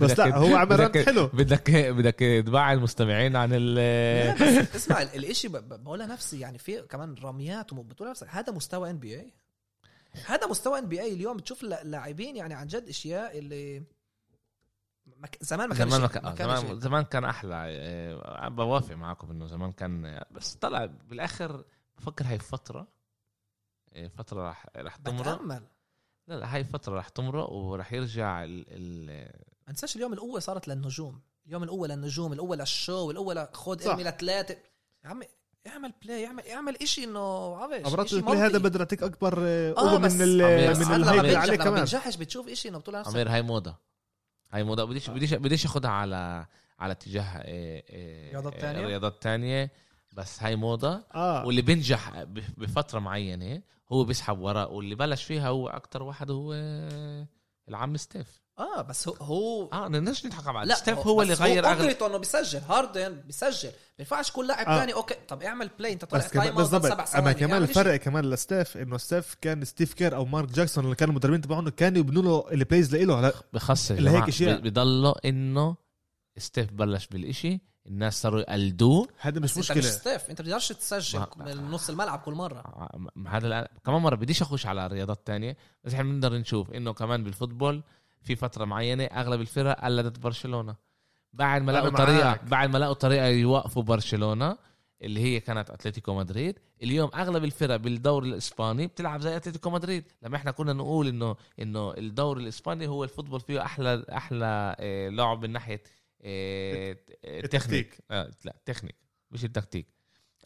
بس لا هو عمران حلو بدك بدك تبع المستمعين عن ال اسمع الاشي بقولها نفسي يعني في كمان رميات وبطوله نفسك هذا مستوى ان بي اي هذا مستوى ان بي اي اليوم بتشوف لاعبين يعني عن جد اشياء اللي زمان ما كان زمان, مكان مكان زمان, زمان كان احلى بوافق معكم انه زمان كان بس طلع بالاخر بفكر هاي فتره فتره راح راح تمر لا لا هاي فتره راح تمر وراح يرجع ال ال انساش اليوم القوه صارت للنجوم اليوم الاول للنجوم الاول للشو الاول خد ارمي لثلاثه يا عمي اعمل بلاي اعمل اعمل اشي انه عرفت البلاي هذا بدرتك اكبر قوه من ال من الهايب عليك كمان بتجحش بتشوف اشي انه بطوله عمير هاي موضه هاي موضة بديش بديش بديش أخدها على على اتجاه رياضات تانية بس هاي موضة آه. واللي بنجح بفترة معينة هو بيسحب وراء واللي بلش فيها هو أكتر واحد هو العم ستيف آه بس هو هو آه ننش نضحك على ستيف هو اللي غير أغلبه إنه بيسجل هاردن بيسجل بينفعش كل لاعب آه. تاني أوكي طب اعمل بلاي أنت طلع تايم اوت سبع ثواني أما كمان الفرق كمان لستيف إنه ستيف كان ستيف كير أو مارك جاكسون اللي كانوا مدربين تبعونه كانوا يبنوا له البلايز لإله بخص لهيك شيء بيضلوا إنه ستيف بلش بالإشي الناس صاروا يقلدوه هذا مش مشكلة ستيف أنت بديش تسجل من نص الملعب كل مرة هذا كمان مرة بديش أخش على رياضات تانية بس إحنا بنقدر نشوف إنه كمان بالفوتبول في فترة معينة أغلب الفرق قلدت برشلونة بعد ما لقوا طريقة بعد ما لقوا طريقة يوقفوا برشلونة اللي هي كانت أتلتيكو مدريد اليوم أغلب الفرق بالدوري الإسباني بتلعب زي أتلتيكو مدريد لما إحنا كنا نقول إنه إنه الدوري الإسباني هو الفوتبول فيه أحلى أحلى لعب من ناحية تكنيك آه لا تكنيك مش التكتيك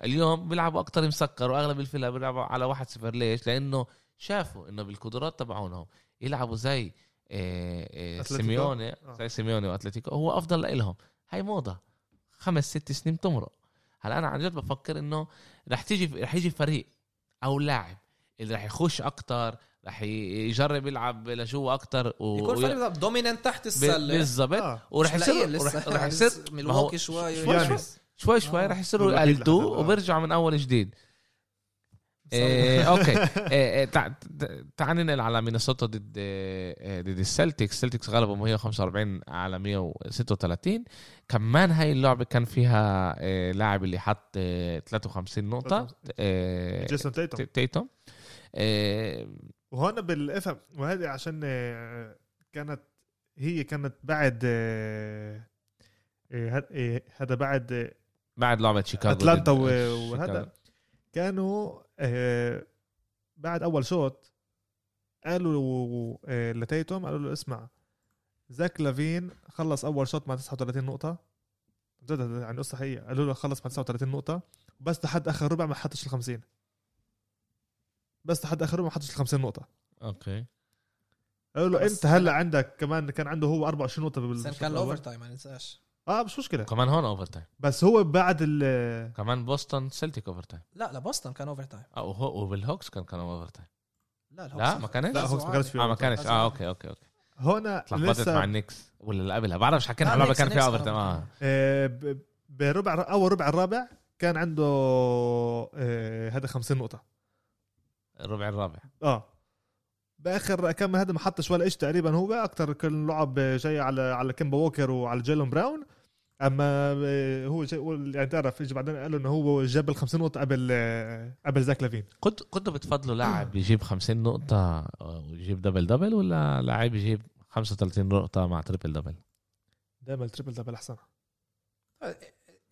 اليوم بيلعبوا أكتر مسكر وأغلب الفرق بيلعبوا على واحد صفر ليش لأنه شافوا إنه بالقدرات تبعونهم يلعبوا زي سيميوني زي سيميوني وأتلتيكو هو أفضل لإلهم هاي موضة خمس ست سنين تمرق هلا أنا عن جد بفكر إنه رح تيجي رح يجي فريق أو لاعب اللي رح يخش أكتر رح يجرب يلعب لجوا أكتر و... يكون فريق دوميننت تحت السلة بالضبط آه. ورح يصير ورح, رح يصير ملواكي شوي شوي شوي, شوي, شوي آه. رح يصيروا يقلدوا وبرجعوا من أول جديد إيه اوكي إيه تع تعال ننقل على مينيسوتا ضد ضد السلتكس السلتكس غلبهم هي خمسة وأربعين على مية وستة وثلاثين كمان هاي اللعبة كان فيها إيه لاعب اللي حط إيه ثلاثة وخمسين نقطة إيه جيسون تيتوم تيتوم إيه وهنا بالافهم وهذه عشان كانت هي كانت بعد إيه إيه هذا بعد بعد لعبة شيكاغو أتلانتا وهذا كانوا آه بعد أول شوط قالوا آه لتايتوم قالوا له اسمع زاك لافين خلص أول شوط مع تسعة وثلاثين نقطة جد يعني قصة حقيقية قالوا له خلص مع تسعة وثلاثين نقطة بس لحد آخر ربع ما حطش الخمسين بس لحد آخر ربع ما حطش الخمسين نقطة أوكي قالوا له أنت هلا عندك كمان كان عنده هو أربعة وعشرين نقطة بالشوط كان الأوفر تايم ما ننساش اه مش مشكله كمان هون اوفر تايم بس هو بعد ال كمان بوسطن سلتيك اوفر تايم لا لا بوسطن كان اوفر تايم اه هو بالهوكس كان كان اوفر تايم لا الهوكس لا ما كانش لا هوكس ما كانش اه ما كانش اه اوكي اوكي اوكي هنا لخبطت مع النكس ولا اللي قبلها بعرفش حكينا على كان فيها اوفر تايم اه بربع اول ربع الرابع كان عنده هذا خمسين نقطه الربع الرابع اه باخر كم هذا ما حطش ولا ايش تقريبا هو اكتر كل لعب جاي على على كيمبا ووكر وعلى جيلون براون اما هو يعني تعرف اجى بعدين قالوا انه هو جاب ال50 نقطه قبل قبل زاك لافين كنت كنت بتفضلوا لاعب يجيب خمسين نقطه ويجيب دبل دبل ولا لاعب يجيب خمسة وثلاثين نقطه مع تريبل دبل دبل تريبل دبل احسن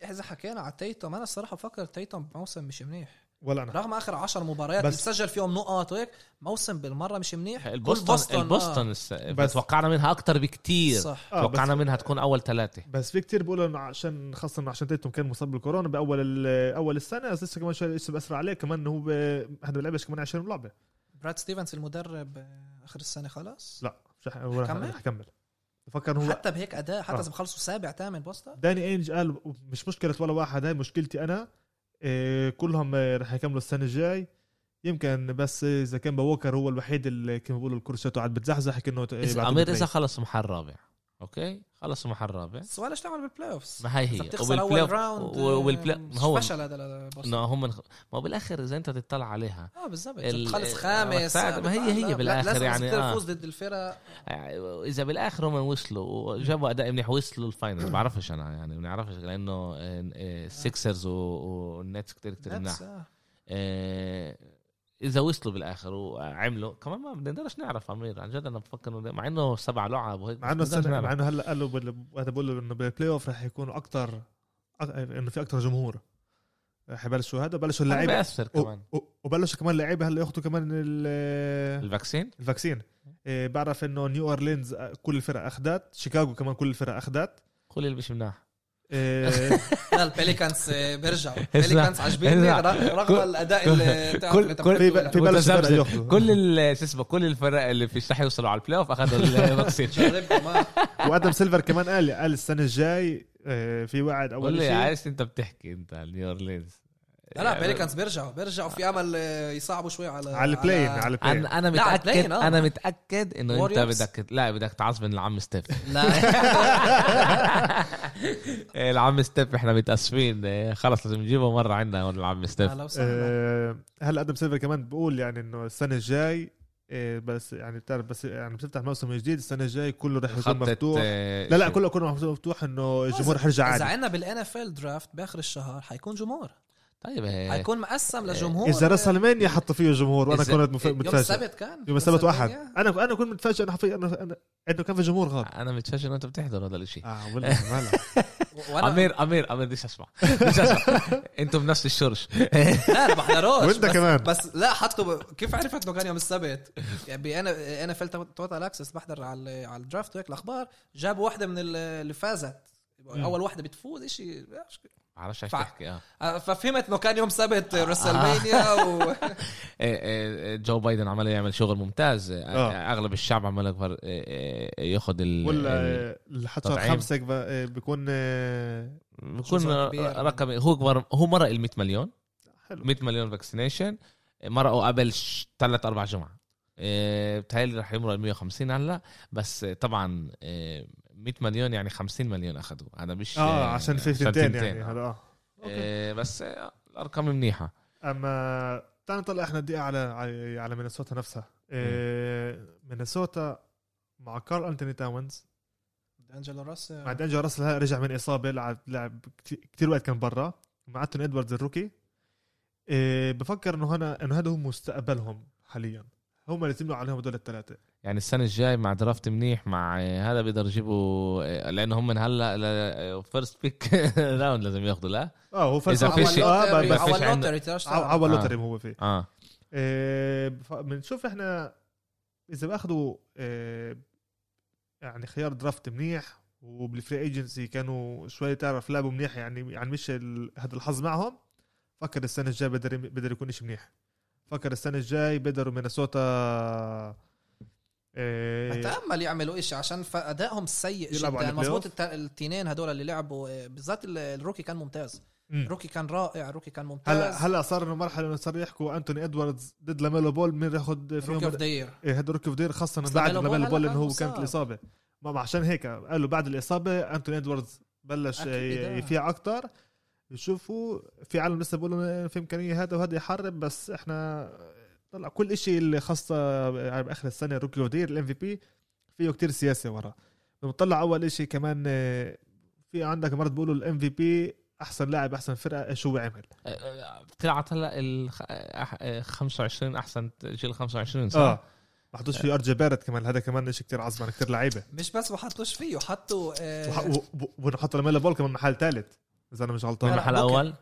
اذا حكينا على تايتوم انا الصراحه بفكر تايتوم موسم مش منيح ولا أنا. رغم آخر عشر مباريات بتسجل فيهم نقاط وهيك موسم بالمرة مش منيح البوسطن البوسطن آه. توقعنا منها أكتر بكتير آه توقعنا منها تكون أول ثلاثة بس في كتير بقولوا إنه عشان خاصة إنه عشان تيتوم كان مصاب بالكورونا بأول أول السنة لسه كمان شوي لسه بأسرع عليه كمان هو هذا لعبش كمان عشرين لعبة براد ستيفنز المدرب آخر السنة خلاص لا مش هكمل فكر هو حتى بهيك أداء حتى إذا آه. بخلصوا سابع تامن بوسطن داني إنج قال مش مشكلة ولا واحد هاي مشكلتي أنا كلهم رح يكملوا السنة الجاي يمكن، بس إذا كان بوكر هو الوحيد اللي كما بقولوا الكرسيته عاد بتزحزح كأنه عمير إذا خلص محل رابع. أوكي خلص محل رابع. سؤال إيش تعمل بالبلاي أوفس؟ ما هي هي. والبلاي راوند والبلاي هو. فشل هذا. لا هم ما بالآخر إذا أنت تطلع عليها. آه بالضبط. خلص خامس. ما هي هي بالآخر يعني. لازم تفوز ضد الفرق. إذا بالآخر هم وصلوا وجابوا أداء منيح وصلوا الفاينل. بعرفش أنا يعني بنعرفش لأنه السيكسرز والنتس كتير كتير منيح. إذا وصلوا بالآخر وعملوا كمان ما بنقدرش نعرف أمير عن جد. أنا بفكر إنه مع إنه سبع لعب وهيك مع إنه السنة مع إنه هلا قالوا بال هذا بقوله إنه بالبلاي أوف رح يكونوا أكتر إنه في أكتر جمهور رح يبلشوا هذا وبلشوا اللاعب كمان وبلش كمان اللاعب هلا يأخذوا كمان ال الفاكسين الفاكسين إيه. بعرف إنه نيو أورلينز كل الفرق أخذت، شيكاغو كمان كل الفرق أخذت، كل اللي مش مناح البليكانس بيرجعوا. البليكانس عجبيني رغم الاداء اللي كل كل كل شو كل الفرق اللي في رح يوصلوا على البلاي اوف اخذوا الفاكسين. وادم سيلفر كمان قال قال السنه الجاي في وعد. اول شيء عايز انت بتحكي انت نيو اورلينز لا لا بليكانس بيرجعوا بيرجعوا في امل يصعبوا شوي على على البلاين على البلاين. انا متاكد انا متاكد انه انت بدك لا بدك تعصب من العم ستيف. لا العم ستيف احنا متاسفين خلص لازم نجيبه مره عندنا العم ستيف. هلا ادم سيلفر كمان بقول يعني انه السنه الجاي بس يعني بتعرف بس يعني بتفتح موسم جديد السنه الجاي كله رح يكون مفتوح. لا لا كله كله مفتوح انه الجمهور رح يرجع عادي. اذا عندنا بالان اف ال درافت باخر الشهر حيكون جمهور طيب هيكون مقسم لجمهور. إذا راس المانيا إيه. حط فيه جمهور وأنا كنت مف... متفاجئ. يوم السبت كان. يوم السبت واحد. أنا أنا كنت متفاجئ أنا حفي أنا أنا إنه كان في جمهور غاب. أنا متفاجئ إنه أنت بتحضر هذا الشيء. آه والله ماله. أمير أمير أمير ديش أسمع. ديش أسمع. أنتم بنفس الشرش. لا بحضروش. وأنت كمان. بس لا حطوا ب... كيف عرفت إنه كان يوم السبت؟ يعني أنا أنا فلت توتال أكسس بحضر على على الدرافت وياك الأخبار جابوا واحدة من اللي فازت أول واحدة بتفوز إشي. عارف شايف تحكي اه ففهمت انه كان يوم سبت رسلمانيا و جو بايدن عمل يعمل شغل ممتاز. اغلب الشعب عمال اكبر ياخذ ال حتى خمسة بيكون بيكون رقم هو اكبر. هو مرق ال مية مليون مية مليون فاكسينيشن مرقوا قبل ثلاثة أربعة جمعة بتهيألي راح يمرق ال مية وخمسين هلا. بس طبعا مية مليون يعني خمسين مليون أخذوا هذا مش آه عشان في سنتين يعني هذا آه. آه بس آه الأرقام منيحة. أما تعال نطلع إحنا دقيقة على على مينيسوتا نفسها. آه مينيسوتا مع كارل أنتوني تاونز دانجلو راس مع دانجلو راس رجع من إصابة لعب لعب كتير وقت كان برا مع أنتوني إدواردز الروكي. آه بفكر إنه هنا إنه هذا هو مستقبلهم حاليا هم اللي تمنوا عليهم دول الثلاثة يعني السنة الجاي مع درافت منيح مع هذا بيقدر يجيبوا لأن هم من هلا فيرست بيك راوند لازم ياخذوا لا اه هو فيرست بيك اول لوتري اول لوتري هو فيه اه بنشوف آه. آه. احنا اذا باخذوا آه يعني خيار درافت منيح وبالفري ايجنسي كانوا شوي تعرف لعبوا منيح يعني يعني مش هذا الحظ معهم. فكر السنة الجاي بقدر بقدر يكون شيء منيح. فكر السنة الجاي بقدروا مينيسوتا أتأمل يعملوا إشي عشان أدائهم سيء جدا. مظبوط التنين هدول اللي لعبوا بالذات الروكي كان ممتاز. مم. الروكي كان رائع الروكي كان ممتاز. هلا هلا صار إنه مرحلة إنه صار يحكوا أنتوني إدواردز ضد لاميلو بول مين ياخد فيهم هذا الروكي فدير خاصة بعد لاميلو بول إنه هو كانت الإصابة ما عشان هيك قالوا بعد الإصابة أنتوني إدواردز بلش يفيع أكتر. يشوفوا في عالم لسه بيقولوا في إمكانية هذا وهذا يحارب بس إحنا طلع كل إشي اللي خاصة بآخر السنة روكي ودير ال إم في بي فيه كتير سياسة ورا. بنطلع أول إشي كمان في عندك مرات بقولوا ال إم في بي أحسن لاعب أحسن فرقة شو بيعمل طلعت هلا ال خمسة وعشرين أحسن جيل خمسة وعشرين صح آه. ما حطوش فيه أرجي بارت كمان هذا كمان إشي كتير عظمة كتير لعيبة مش بس ما حطوش فيه حطوا آه ونحطوا لميلا بول كمان محل ثالث إذا أنا مش غلطان محل أول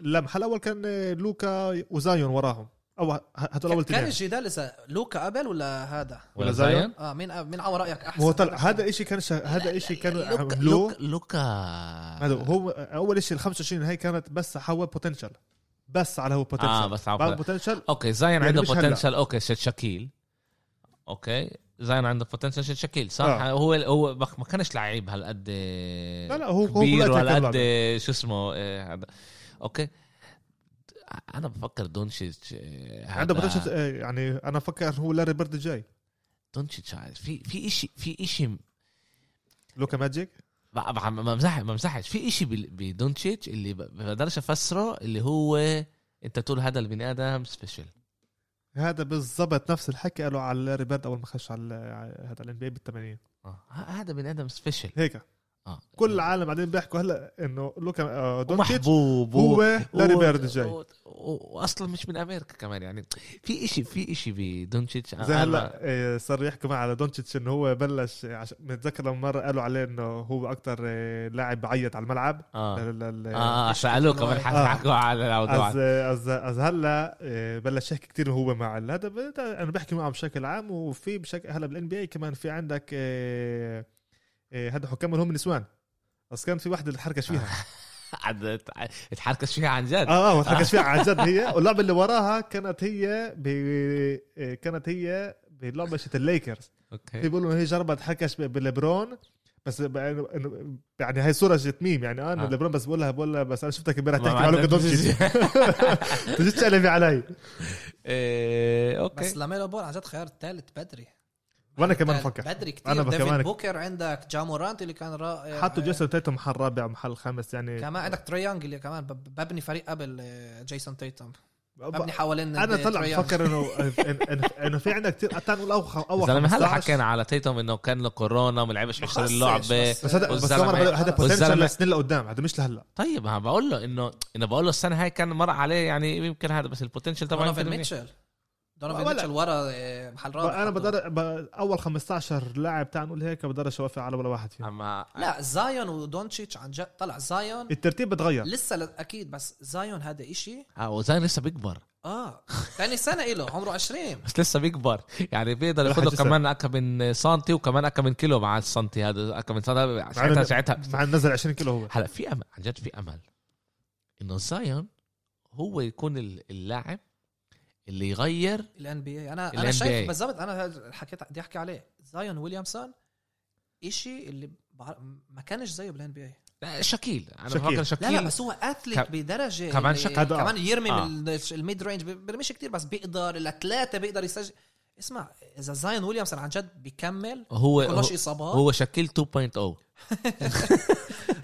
لا محل أول كان لوكا وزايون وراهم أو هذول أول تنين كان الجدال لسه لوكا قبل ولا هذا ولا زايون آه مين مين عوا رأيك أحسن طلع هذا إشي كان هذا إشي كان لوكا لوكا, لوكا هذا هو أول إشي الخمسة وعشرين هاي كانت بس حوا بوتنشل بس على هو بوتنشل آه بس على بوتنشل أوكي زايون عنده بوتنشل أوكي شاكيل أوكي زين عنده بوتنشال شكل صح آه. هو هو ما كانش لعيب هالقد لا لا هو كبير هالقد شو اسمه هذا اوكي. انا بفكر دونتش عنده بوتنشال يعني انا بفكر هو لاري بيرد جاي دونتش في في شيء في شيء لوكا ماجيك ما ممزح ما ممزحش في شيء بدونتش اللي بقدرش افسره اللي هو انت تقول هذا البني ادم سبيشال. هذا بالضبط نفس الحكي قالوا على ريبيرد اول ما خش على هذا الان بي بالثمانين اه هذا بني ادم سبيشل هيك اه كل العالم بعدين بيحكوا هلا انه لوكا دونتش هو لاريبيرد جاي واصلا مش من امريكا كمان يعني في اشي في اشي بدونتش زي هلا صار يحكوا معه على دونتش انه هو بلش متذكر لما مره قالوا عليه انه هو اكتر لاعب بعيط على الملعب اه سالوه كمان حكوا على الموضوع از هلا بلش يحكي كتير هو مع هذا انا بحكي معه بشكل عام. وفي بشكل هلا بالان بي اي كمان في عندك هذا حكام هم نسوان بس كان في واحدة تحركش فيها عدت تحركش فيها عن جد اه اه تحركش فيها عن جد هي واللعبة اللي وراها كانت هي ب... كانت هي باللعبة شت الليكرز اوكي بيقولوا هي جربت تحركش بليبرون بس يعني هاي صورة تميم يعني انا آه. ليبرون بس بقولها بقولها بس انا شفتك امبارح تحكي على لوكا دونتش تجيت تقلبي علي ايه اوكي بس لاميلو بول عن جد خيار الثالث بدري وانا كمان فكر بدري كتير. ديفيد بوكر عندك جامورانت اللي كان رائع حطوا جيسون تيتم محل رابع محل خامس يعني كمان عندك تريانج اللي كمان ببني فريق قبل جيسون تيتم ببني حوالين انا طلع بفكر انه انه في عندك كتير حتى نقول اول زلمه هلا حكينا على تيتم انه كان له كورونا وما لعبش عشرين لعبه بس هذا بوتنشال السنين اللي قدام هذا مش لهلا. طيب انا بقول له انه انا بقول له السنه هاي كان مر عليه يعني يمكن هذا بس البوتنشال طبعا ميتشل دونوفيتش ورا محل رابع انا بقدر اول خمستاشر لاعب تاع نقول هيك بقدر اشوف على ولا واحد فيهم أما... لا زايون ودونتشيتش عن جد طلع زايون الترتيب بتغير لسه اكيد بس زايون هذا إشي اه وزايون لسه بيكبر اه ثاني سنه له عمره عشرين بس لسه بيكبر يعني بيقدر ياخذ كمان اكم من سنتي وكمان اكم من كيلو مع السنتي هذا اكم من سنتي ساعتها ساعتها مع نزل عشرين كيلو هو هلا في امل عن جد في امل انه زايون هو يكون اللاعب اللي يغير الان بي انا انا شايف بالضبط انا حكيت بدي احكي عليه زايون ويليامسون إشي اللي ما كانش زيه بالان بي اي شكيل انا بفكر شكيل لا, لا بس هو اثليت ك... بدرجه كمان شكل كمان يرمي آه. من الميد رينج برميش كتير بس بيقدر الثلاثه بيقدر يسجل. اسمع اذا زايون ويليامسون عن جد بيكمل هو كلش اصابات هو شكل تو بوينت أو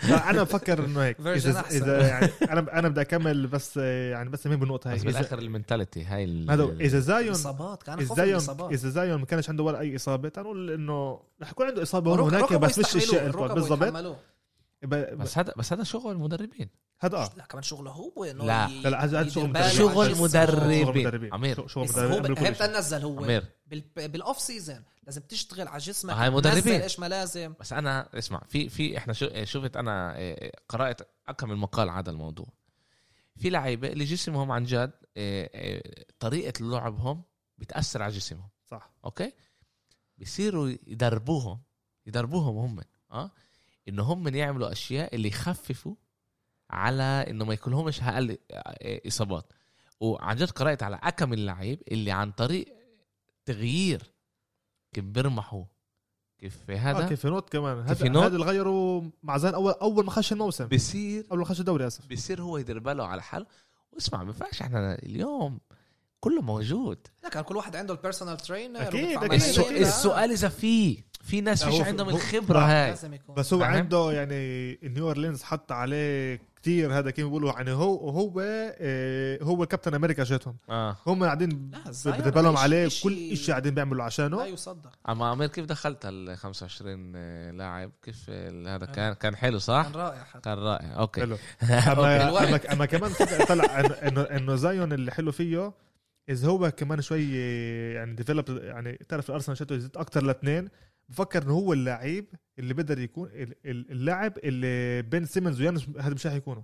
انا بفكر انه هيك اذا, إذا يعني انا انا بدي اكمل بس يعني بس مين بالنقطه هاي بس بالاخر المينتاليتي هاي اذا زايون اصابات كان خوف الاصابات اذا زايون ما كانش عنده ولا اي اصابه تنقول انه رح يكون عنده اصابه هون هناك بس مش الشيء بالضبط بس هذا بس هذا شغل المدربين هذا لا كمان شغله هو انه لا لا هذا شغل مدربين عمير شغل مدربين هي بتنزل هو بالاوف سيزون لازم تشتغل على جسمك هاي مدربين ايش ما لازم بس انا اسمع في في احنا شفت انا قرأت اكم المقال على الموضوع في لعيبه اللي جسمهم عن جد طريقه لعبهم بتاثر على جسمهم صح اوكي بيصيروا يدربوهم يدربوهم هم اه انه هم من يعملوا اشياء اللي يخففوا على انه ما يكونهمش اقل اصابات. وعن جد قرأت على اكم اللعيب اللي عن طريق تغيير كيف برمحوا كيف هذا آه كيف نوت كمان هذا هذا الغيروا مع زين اول اول ما خش الموسم بيصير اول ما خش الدوري اسف بيصير هو يدربله على حاله. واسمع ما فيش احنا اليوم كله موجود لا كان كل واحد عنده البيرسونال ترينر السؤال اذا في في ناس مش عندهم الخبره هاي بس هو عنده يعني نيو اورلينز حط عليه كتير هذا كيف بيقولوا يعني هو هو هو كابتن امريكا جاتهم آه. هم قاعدين بدبلهم عليه كل شيء قاعدين بيعملوا عشانه لا يصدق. اما امير كيف دخلت ال خمسة وعشرين لاعب كيف هذا كان كان حلو صح كان رائع حتى. كان رائع اوكي حلو. اما اما كمان طلع انه انه زايون اللي حلو فيه اذا هو كمان شوي يعني ديفلوب يعني تعرف الارسنال شاته يزيد اكتر لاثنين بفكر انه هو اللاعب اللي بقدر يكون اللاعب اللي بين سيمنز ويانس هذا مش راح يكونوا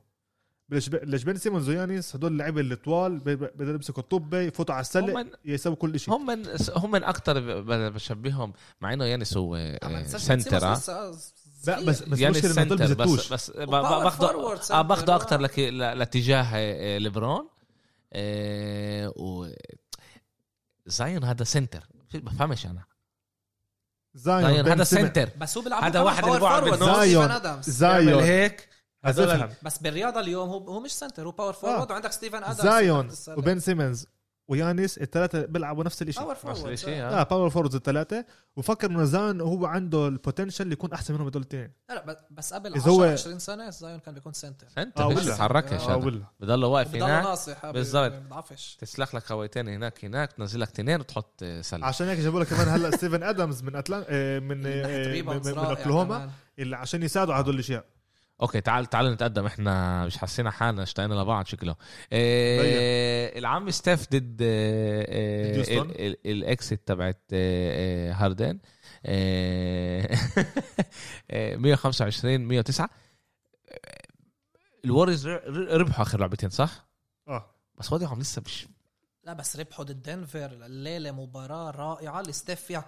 ليش بين سيمنز ويانس هدول اللاعب اللي طوال بقدر يمسكوا الطبه يفوتوا على السله يسووا كل شيء هم من هم من اكثر بشبههم مع انه يانس هو سنتر لا بس بس يعني مشكله انه طلب زتوش بس باخذه باخذه اكثر لاتجاه ليبرون و زايون هذا سنتر بفهمش انا زايون هذا سنتر بس هو بيلعب هذا واحد البعد بالزايون زايون هيك هذا بس بالرياضه اليوم هو هو مش سنتر هو باور فورورد آه. وعندك ستيفن ادامز زايون وبن سيمنز ويانيس الثلاثه بيلعبوا نفس الشيء نفس الشيء اه باور فورورد الثلاثه وفكر انه زايون هو عنده البوتنشل اللي يكون احسن منهم هذول الاثنين لا بس قبل عشرة عشرين سنه زايون كان بيكون سنتر انت آه مش تتحركش بضله واقف هناك بالضبط تسلخ لك خويتين هناك هناك تنزل لك اثنين وتحط سله عشان هيك جابوا لك كمان هلا ستيفن ادمز من اتلانتا من من اوكلاهوما اللي عشان يساعدوا على هذول الاشياء اوكي تعال تعال نتقدم احنا مش حاسين حالنا اشتقنا لبعض شكله إيه العم ستيف ضد الاكسيت تبعت هاردن مية وخمسة وعشرين مية وتسعة الوريز ربحوا اخر لعبتين صح اه بس وضعهم لسه مش لا بس ربحوا ضد دنفر الليله مباراه رائعه لستيف فيها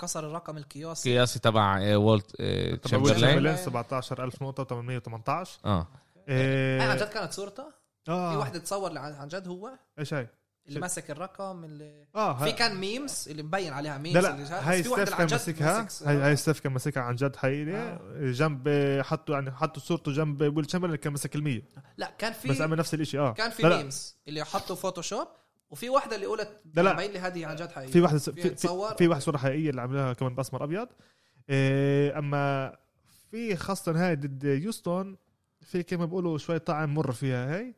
كسر الرقم القياسي القياسي تبع وولت تشامبرلين سبعة عشر ألف نقطه ثمانمية وثمانية عشر اه انا عن جد كانت صورته آه. في واحده تصور عن جد هو ايش هي اللي ماسك الرقم اللي آه في كان ميمز اللي مبين عليها ميمز اللي هاي ستيف كان ماسكها هاي هاي ستيف كان ماسكها عن جد حقيقي آه. جنب حطوا يعني حطوا صورته جنب ويل تشامبرلين كان ماسك المية لا كان في بس عمل نفس الشيء اه كان في ميمز اللي حطوا فوتوشوب وفي واحدة اللي قلت باين لي هذه عن جد حقيقية في واحدة في في واحدة صورة حقيقية اللي عملها كمان بأسمر أبيض إيه أما في خاصة هاي ضد يوستون في كما بقولوا شوي طعم مر فيها هاي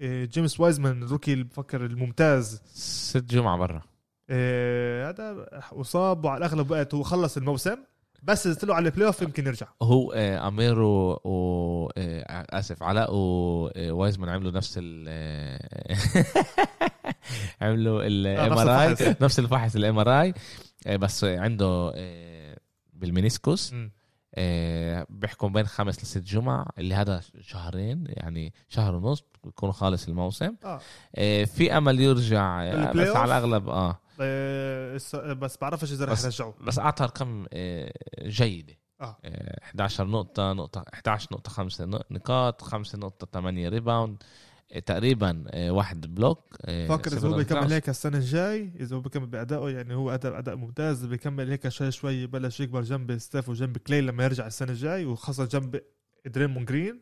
إيه جيمس وايزمان الروكي اللي بفكر الممتاز ست جمعة برا إيه هذا أصاب وعلى الأغلب بقت هو خلص الموسم بس يطلعوا على البلاي اوف يمكن يرجع هو امير و اسف علاء ووايزمان عملوا نفس ال عملوا الام ار اي نفس الفحص الام ار اي بس عنده بالمينيسكوس بيحكم بين خمس لست جمع اللي هذا شهرين يعني شهر ونص بيكون خالص الموسم آه. في امل يرجع بس على الاغلب اه بس بعرفش اذا رح يرجعوا بس اعطى ارقام جيده آه. إحدى عشرة نقطه نقطه إحدى عشرة نقطة خمسة نقاط خمسة نقطة ثمانية ريباوند تقريبا واحد بلوك فكر اذا هو بيكمل هيك السنه الجاي اذا هو بيكمل بادائه يعني هو اداء اداء ممتاز بيكمل هيك شوي شوي بلش يكبر جنب ستيف وجنب كلاي لما يرجع السنه الجاي وخاصه جنب دريموند جرين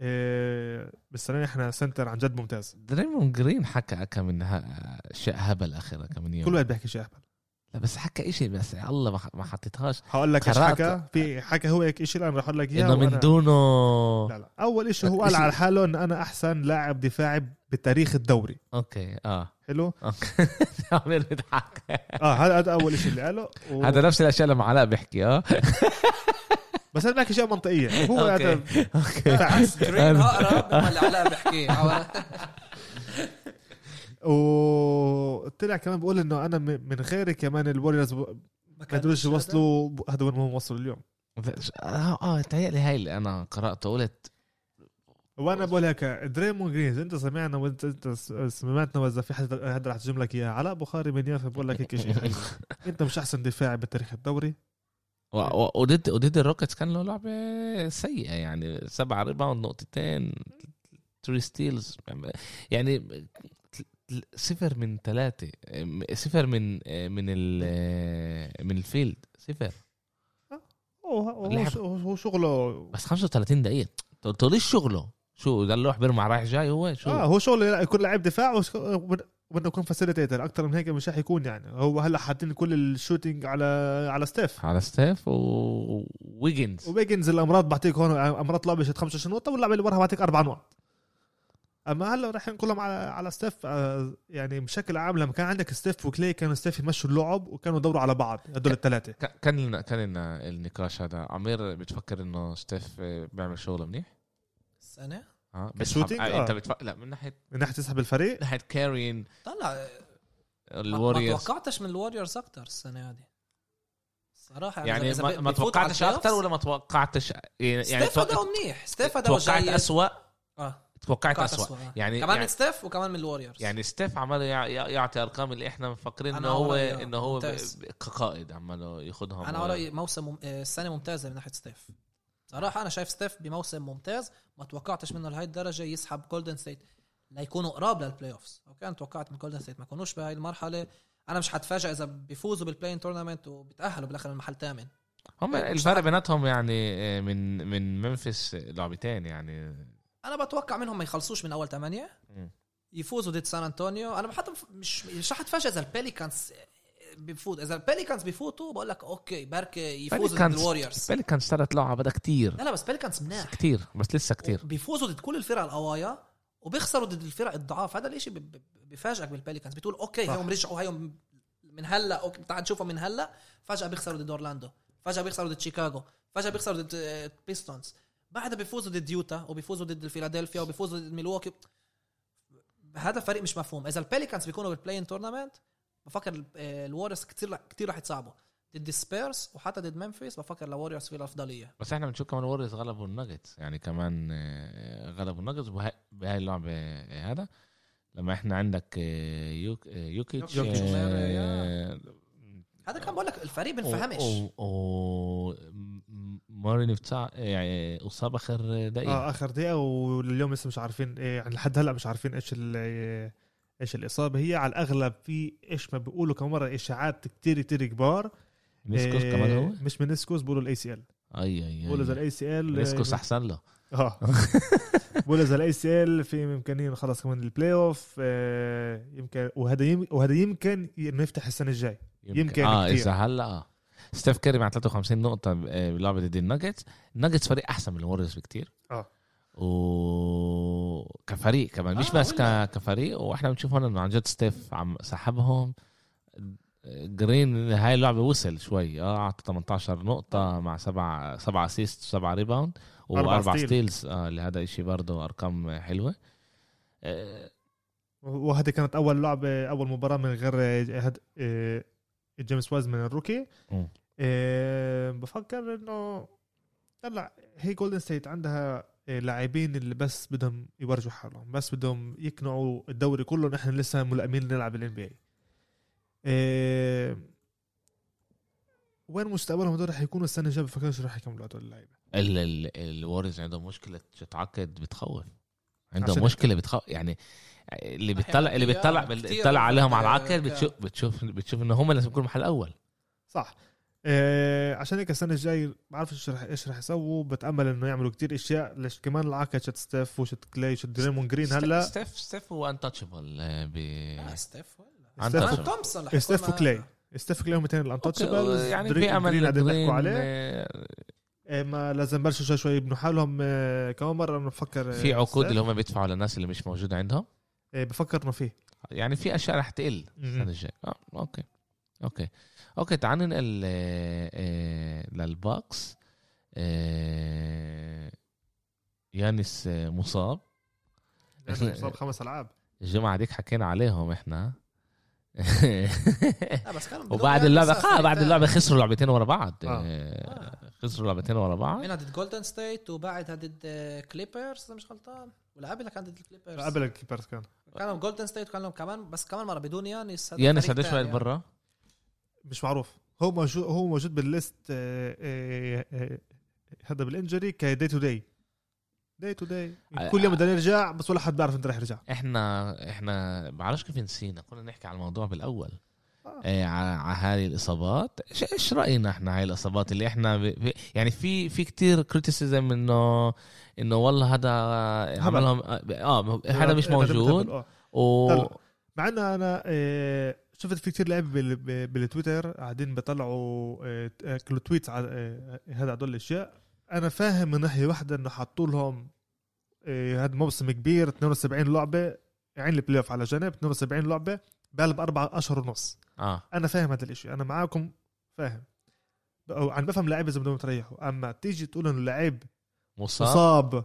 ايه بس احنا سنتر عن جد ممتاز دريمون جرين حكى كم انها شيء هبل اخر كم يوم كل واحد بيحكي شيء هبل لا بس حكى شيء بس الله ما حطيتهاش هقول لك ايش حكى في حكى هو هيك شيء انا راح اقول لك اياه انه من دونه لا لا اول شيء هو قال على حاله ان انا احسن لاعب دفاعي بتاريخ الدوري اوكي اه حلو عامل بيضحك اه هذا اول شيء اللي قاله هذا نفس الاشياء اللي علاء بيحكي اه بس أنا بحكي شيء منطقية هو هذا فعس جرين هقرب ولا علاء بحكي وطلع كمان بقول إنه أنا من غيري كمان الوريورز ما قدروش يوصلوا هذا وين هم وصلوا اليوم آه آه تهيألي هاي اللي أنا قرأته قلت وأنا بقول هيك دريمون جرين أنت سمعنا وأنت أنت سمعتنا وإذا في حد هذا رح تجيب لك إياه علاء بخاري من يافا بقول لك هيك شيء أنت مش أحسن دفاعي بتاريخ الدوري وضد وضد الروكيتس كان له لعبه سيئه يعني سبعة ريباوند نقطتين ثري ستيلز يعني صفر من ثلاثه صفر من من من الفيلد صفر هو شغله بس خمسة وثلاثين دقيقه طول شغله شو ده اللوح بيرمع رايح جاي هو شو اه هو شغله يكون لاعب دفاع وبده يكون فاسيليتيتر اكتر من هيك مش رح يكون يعني هو هلا حاطين كل الشوتينج على على ستيف على ستيف وويجنز وويجنز الامراض بعطيك هون امراض لابشه خمسة وعشرين نقطه واللعبه اللي وراها بعطيك أربع نقط اما هلا راح نقولهم على على ستيف يعني بشكل عام لما كان عندك ستيف وكلي كانوا ستيف يمشوا اللعب وكانوا يدوروا على بعض هذول الثلاثه كان كان لنا النقاش هذا عمير بتفكر انه ستيف بيعمل شغل منيح السنه اه بالشوتينج آه. انت بتفق... لا من ناحيه من ناحيه تسحب الفريق من ناحيه كارين طلع الوريورز ما توقعتش من الوريورز اكتر السنه هذه صراحه يعني ما, ما توقعتش اكتر ولا ما توقعتش يعني توقعت منيح ستيف ده وجاي اسوا اه توقعت اسوا آه. يعني كمان يعني... ستيف وكمان من الوريورز يعني ستيف عمال يعطي ارقام اللي احنا مفكرين انه هو انه هو كقائد عماله ياخذهم انا رايي موسم السنه ممتازه من ناحيه ستيف صراحة أنا شايف ستيف بموسم ممتاز ما توقعتش منه لهاي الدرجة يسحب جولدن ستيت لا يكونوا قراب للبلاي أوفز أوكي أنا توقعت من جولدن ستيت ما كونوش بهاي المرحلة انا مش هتفاجئ اذا بيفوزوا بالبلاين تورنمنت وبتاهلوا بالاخر المحل الثامن. هم الفرق بيناتهم يعني من من منفس لعبتين يعني. انا بتوقع منهم ما يخلصوش من اول ثمانية يفوزوا ضد سان أنطونيو. انا حتى مش مش هتفاجئ اذا البليكانز بيفوت. اذا البليكانز بيفوتوا بقول لك اوكي بركه يفوزوا ضد الواريورز. البليكانز ثلاث لعب بدها كتير. لا لا بس البليكانز مناح كتير بس لسه كتير. بيفوزوا ضد كل الفرق القوايه وبيخسروا ضد الفرق الضعاف. هذا الاشي بفاجئك بالبليكانز بتقول اوكي هيهم رجعوا هيهم من هلا اوكي تعال نشوفهم من هلا. فجاه بيخسروا ضد اورلاندو، فجاه بيخسروا ضد شيكاغو، فجاه بيخسروا ضد بيستونز، بعدها بيفوزوا ضد يوتا وبيفوزوا ضد فيلادلفيا وبيفوزوا ضد ميلواكي. هذا فريق مش مفهوم. اذا البليكانز بيكونوا بالبلاين تورنمنت بفكر الواريورز كتير كتير راح يتصعبوا ضد سبيرز وحتى ضد ممفيس. بفكر الواريورز في الافضليه. بس احنا بنشوف كمان الواريورز غلبوا الناجتس يعني كمان غلبوا الناجتس بهاي اللعبه. هذا لما احنا عندك يوك يوكيتش يوكيتش هذا كان بقول لك الفريق بنفهمش و مارين بتاع يعني اصاب اخر دقيقه اه اخر دقيقه واليوم لسه مش عارفين يعني لحد هلا مش عارفين ايش ايش الاصابه هي. على الاغلب في ايش ما بيقولوا كم مره اشاعات كتير كتير كبار. منسكوس كمان هو مش منسكوس بيقولوا الاي سي ال. اي اي بيقولوا اذا الاي سي ال منسكوس احسن له اه بيقولوا اذا الاي سي ال في امكانيه خلاص كمان البلاي اوف آه يمكن. وهذا وهذا يمكن نفتح السنه الجاي يمكن, يمكن اه اذا هلا آه. ستيف كيري مع ثلاثة وخمسين نقطه بلعبه ضد الناجتس. الناجتس فريق احسن من الواريورز بكتير اه و كفريق كمان مش آه بس ك... كفريق. واحنا بنشوف هون انه عن جد ستيف عم سحبهم. جرين هاي اللعبه وصل شوي اه اعطى ثمانية عشر نقطه مع سبعة سبعة اسيست سبعة ريباوند واربع ستيلز آه لهذا الشيء برضه ارقام حلوه آه. وهذه كانت اول لعبه اول مباراه من غير هاد... آه... جيمس واز من الروكي آه. بفكر انه طلع هي جولدن ستيت عندها لاعبين اللي بس بدهم يورجوا حالهم بس بدهم يقنعوا الدوري كله نحن لسه ملائمين نلعب ال إن بي إيه. إيه وين مستقبلهم دول رح يكونوا السنه الجايه؟ بفكرش رح يكملوا هدول اللعيبه. الوارز عندهم مشكله تتعقد بتخوف. عندهم مشكله بتخوف يعني اللي بتطلع اللي بتطلع بتطلع عليهم على العقد بتشوف بتشوف بتشوف ان هم لازم يكونوا محل اول صح. إيه عشان هيك السنه الجاي بعرف ايش رح ايش رح يسووا. بتامل انه يعملوا كتير اشياء ليش كمان العكه شت ستيف وشت كلاي شت دريمون جرين. هلا ستيف ستيف هو انتشبل ب ستيف ولا تومسون ستيف وكلاي ستيف كلاي هم الاثنين الانتشبل يعني في امل نحكوا عليه. ما لازم برشوا شوي شوي بنو حالهم كمان مره بنفكر في عقود اللي هم بيدفعوا للناس اللي مش موجوده عندهم. بفكر انه فيه يعني في اشياء رح تقل السنه الجاي اه اوكي اوكي اوكي تعال ننقل للباكس. يانس مصاب مصاب خمس العاب الجمعه ديك حكينا عليهم احنا وبعد اللعبه بعد اللعبه خسروا لعبتين ورا بعض خسروا لعبتين ورا بعض من ضد جولدن ستيت وبعدها ضد كليبرز مش غلطان ولا قبل كان ضد الكليبرز قبل الكليبرز كان كانوا جولدن ستيت كانوا كمان بس كمان مره بدون يانس. يانس قد ايش وقت برا مش معروف. هو موجود هو موجود بالليست هذا بالانجري كداي تو داي داي تو داي كل يوم بدنا نرجع بس ولا حد بيعرف انت راح يرجع. احنا احنا بعرفش كيف نسينا كنا نحكي على الموضوع بالاول آه. آه على هاي الاصابات ايش راينا احنا هاي الاصابات اللي احنا ب... ب... يعني في في كتير كريتيسيزم انه انه والله هذا عملهم اه هذا مش موجود و... مع انه انا آه... شفت في كتير لعب بالتويتر قاعدين بيطلعوا كل تويتس على هذا هدول الاشياء. انا فاهم من ناحيه واحده انه حطوا لهم هذا موسم كبير اثنين وسبعين لعبه عين البلاي اوف على جنب اثنين وسبعين لعبه بقلب اربع اشهر ونص آه. انا فاهم هذا الاشي انا معاكم فاهم او عن بفهم لعيبه اذا بدهم يتريحوا. اما تيجي تقول انه لعيب مصاب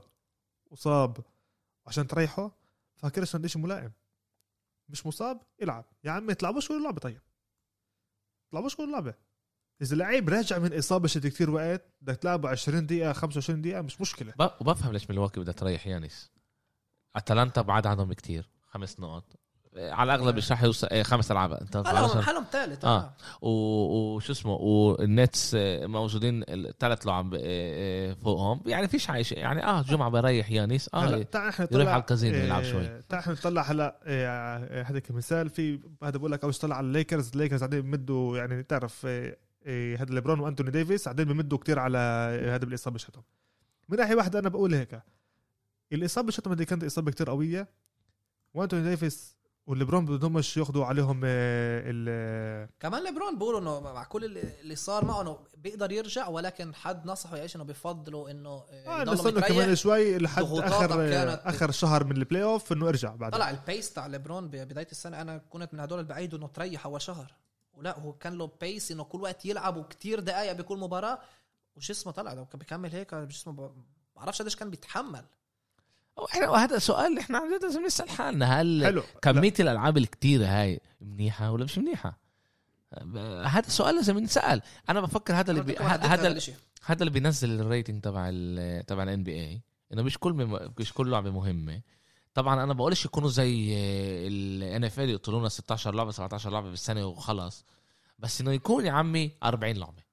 مصاب عشان تريحه فاكرش انه شيء ملائم. مش مصاب العب يا عم تلعبوش ولا لعبه طيب تلعبوش ولا لعبه. اذا لعيب راجع من اصابه شد كتير وقت بدك تلعبه عشرين دقيقه خمسة وعشرين دقيقه مش مشكله. وبفهم ليش ملواكي بدها تريح يانس. اتلانتا بعد عندهم كتير خمس نقط على الاغلب مش راح يوصل خمس العاب انت خلاص حالهم ثالث اه وشو اسمه والنتس موجودين الثلاث لعب فوقهم يعني فيش عايش يعني اه جمعه بريح يانيس اه يروح على الكازينو يلعب شوي. تعال نطلع هلا هذاك مثال في هذا بقول لك اول طلع على الليكرز. الليكرز عندهم مدوا يعني تعرف هذا ليبرون وانتوني ديفيس عندهم بمدوا كتير على هذا بالاصابه شتهم. من ناحيه واحده انا بقول هيك الاصابه شتهم دي كانت اصابه كتير قويه وانتوني ديفيس والليبرون بدهمش ياخدوا عليهم ال كمان. ليبرون بيقولوا انه مع كل اللي صار معه انه بيقدر يرجع ولكن حد نصحه يعيش انه بفضله انه يضل آه كمان شوي لحد اخر اخر شهر من البلاي اوف انه ارجع. بعد طلع البيس تاع ليبرون بدايه السنه انا كنت من هدول اللي بعيدوا انه تريح اول شهر ولا هو كان له بيس انه كل وقت يلعبوا كتير دقائق بكل مباراه وجسمه طلع لو كان بيكمل هيك جسمه ما بعرفش قديش كان بيتحمل. وهذا سؤال احنا لازم نسأل حالنا هل كمية الألعاب الكتيرة هاي منيحة ولا مش منيحة؟ هذا سؤال لازم نسأل. انا بفكر هذا اللي هذا هذا اللي بينزل الريتنج تبع تبع الان بي اي انه مش كل مش كل لعبة مهمة. طبعا انا بقولش يكونوا زي الان اف ال يقتلونا ستة عشر لعبة سبعة عشر لعبة بالسنة وخلاص بس انه يكون يا عمي أربعين لعبة.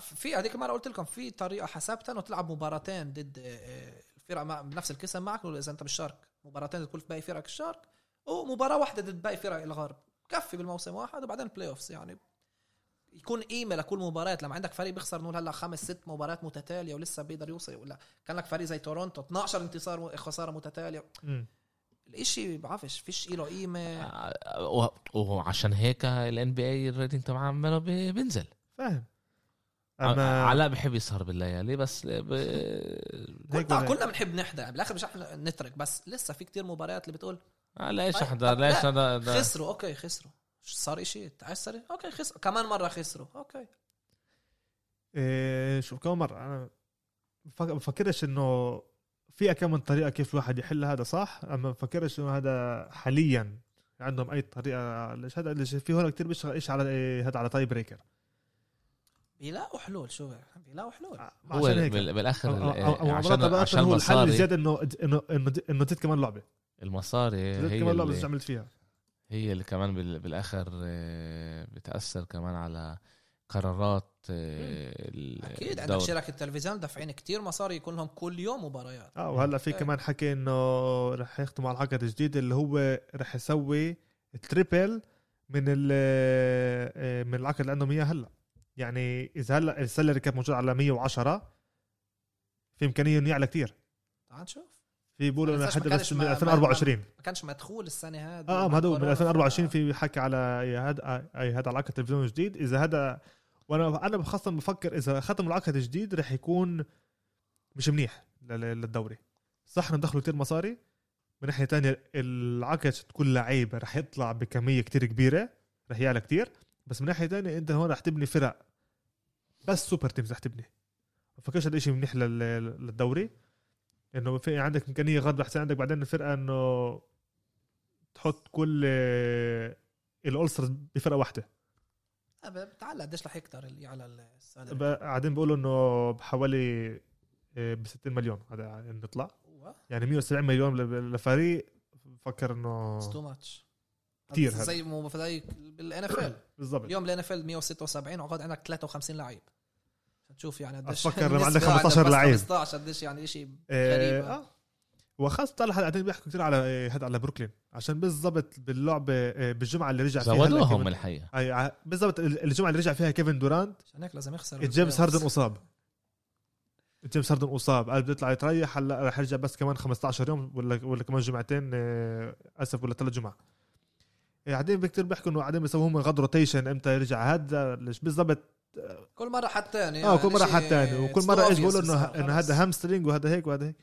في هذيك مرة قلت لكم في طريقة حسابتها انه تلعب مباراتين ضد فرقة مع بنفس القسم معك إذا أنت بالشرق مباراتين تكون في باقي فرق الشرق ومباراة واحدة ضد باقي فرق الغرب كفي بالموسم واحد وبعدين بلاي أوفس يعني يكون قيمة لكل مباراة. لما عندك فريق بيخسر نقول هلا خمس ست مباريات متتالية ولسه بيقدر يوصل ولا كان لك فريق زي تورونتو اثنا عشر انتصار وخسارة متتالية م. الاشي بعرفش فيش له قيمة وعشان هيك ال إن بي إيه الريتنج طبعا عماله بينزل فاهم. أما علاء بحب يسهر بالليالي بس ب... كلنا كلنا بنحب نحضر بالاخر مش احنا نترك بس لسه في كتير مباريات اللي بتقول لا ايش احضر لا ايش انا خسروا اوكي خسروا صار شيء تعسر اوكي خسروا كمان مره خسروا اوكي إيه شوف كم مره انا بفكرش انه في كم من طريقه كيف الواحد يحل هذا صح. اما بفكرش انه هذا حاليا عندهم اي طريقه ليش هذا اللي في هون كتير بيشتغل ايش على هذا على تاي بريكر بيلاقوا حلول شو بيلاقوا حلول هو بالاخر عشان عشان هو الحل زياده انه انه انه تت كمان لعبه المصاري هي كمان لعبه اللي عملت فيها هي اللي كمان بالاخر بتاثر كمان على قرارات اكيد. عندك شركه التلفزيون دافعين كتير مصاري يكون لهم كل يوم مباريات اه وهلا في كمان حكي انه رح يختموا على العقد الجديد اللي هو رح يسوي تريبل من من العقد اللي عندهم اياه هلا. يعني إذا هلا السلري كاب موجود على مية وعشرة في إمكانية إنه يعلى كتير. تعال شوف. في بيقولوا إنه حد بس من ألفين وأربعة وعشرين. ما كانش مدخول السنة هذه. آه ما هدول من ألفين وأربعة وعشرين في حكي على هذا أي هذا العقد التلفزيون الجديد إذا هذا وأنا أنا بخاصة بفكر إذا ختم العقد الجديد رح يكون مش منيح للدوري. صح ندخلوا كتير مصاري من ناحية تانية العقد تكون لعيبة رح يطلع بكمية كتير كبيرة رح يعلى كتير. بس من ناحية تانية انت هون رح تبني فرق بس سوبر تيمز رح تبني فكرش هذا الشيء منيح للدوري انه في عندك امكانية غد رح عندك بعدين الفرقة انه تحط كل الأولسترز بفرقة واحدة بتعلق قديش رح يكتر اللي على السالري قاعدين بيقولوا انه بحوالي بستين مليون هذا نطلع يعني مية وسبعين مليون لفريق فكر انه كتير زي مو بفضايق بالان اف ال بالضبط اليوم الان اف ال مية وستة وسبعين وعقد عندك ثلاثة وخمسين لعيب تشوف يعني قديش افكر لما عندك خمستاشر لعيب خمستاشر قديش يعني شيء غريب اه وخاصه طلع قاعدين بيحكوا كتير على هذا على بروكلين عشان بالضبط باللعبه بالجمعه اللي رجع فيها زودوهم الحقيقه اي بالضبط الجمعه اللي رجع فيها كيفن دورانت عشان هيك لازم يخسر جيمس هاردن اصاب جيمس هاردن اصاب قال بده يطلع يتريح هلا رح يرجع بس كمان خمستاشر يوم ولا ولا كمان جمعتين اسف ولا ثلاث جمعه قاعدين بكتير بيحكوا انه قاعدين بيسووهم غد روتيشن امتى يرجع هذا ليش بالضبط كل مره حد ثاني اه كل مره حد ثاني وكل مره ايش بيقولوا انه انه هذا هامسترينج وهذا هيك وهذا هيك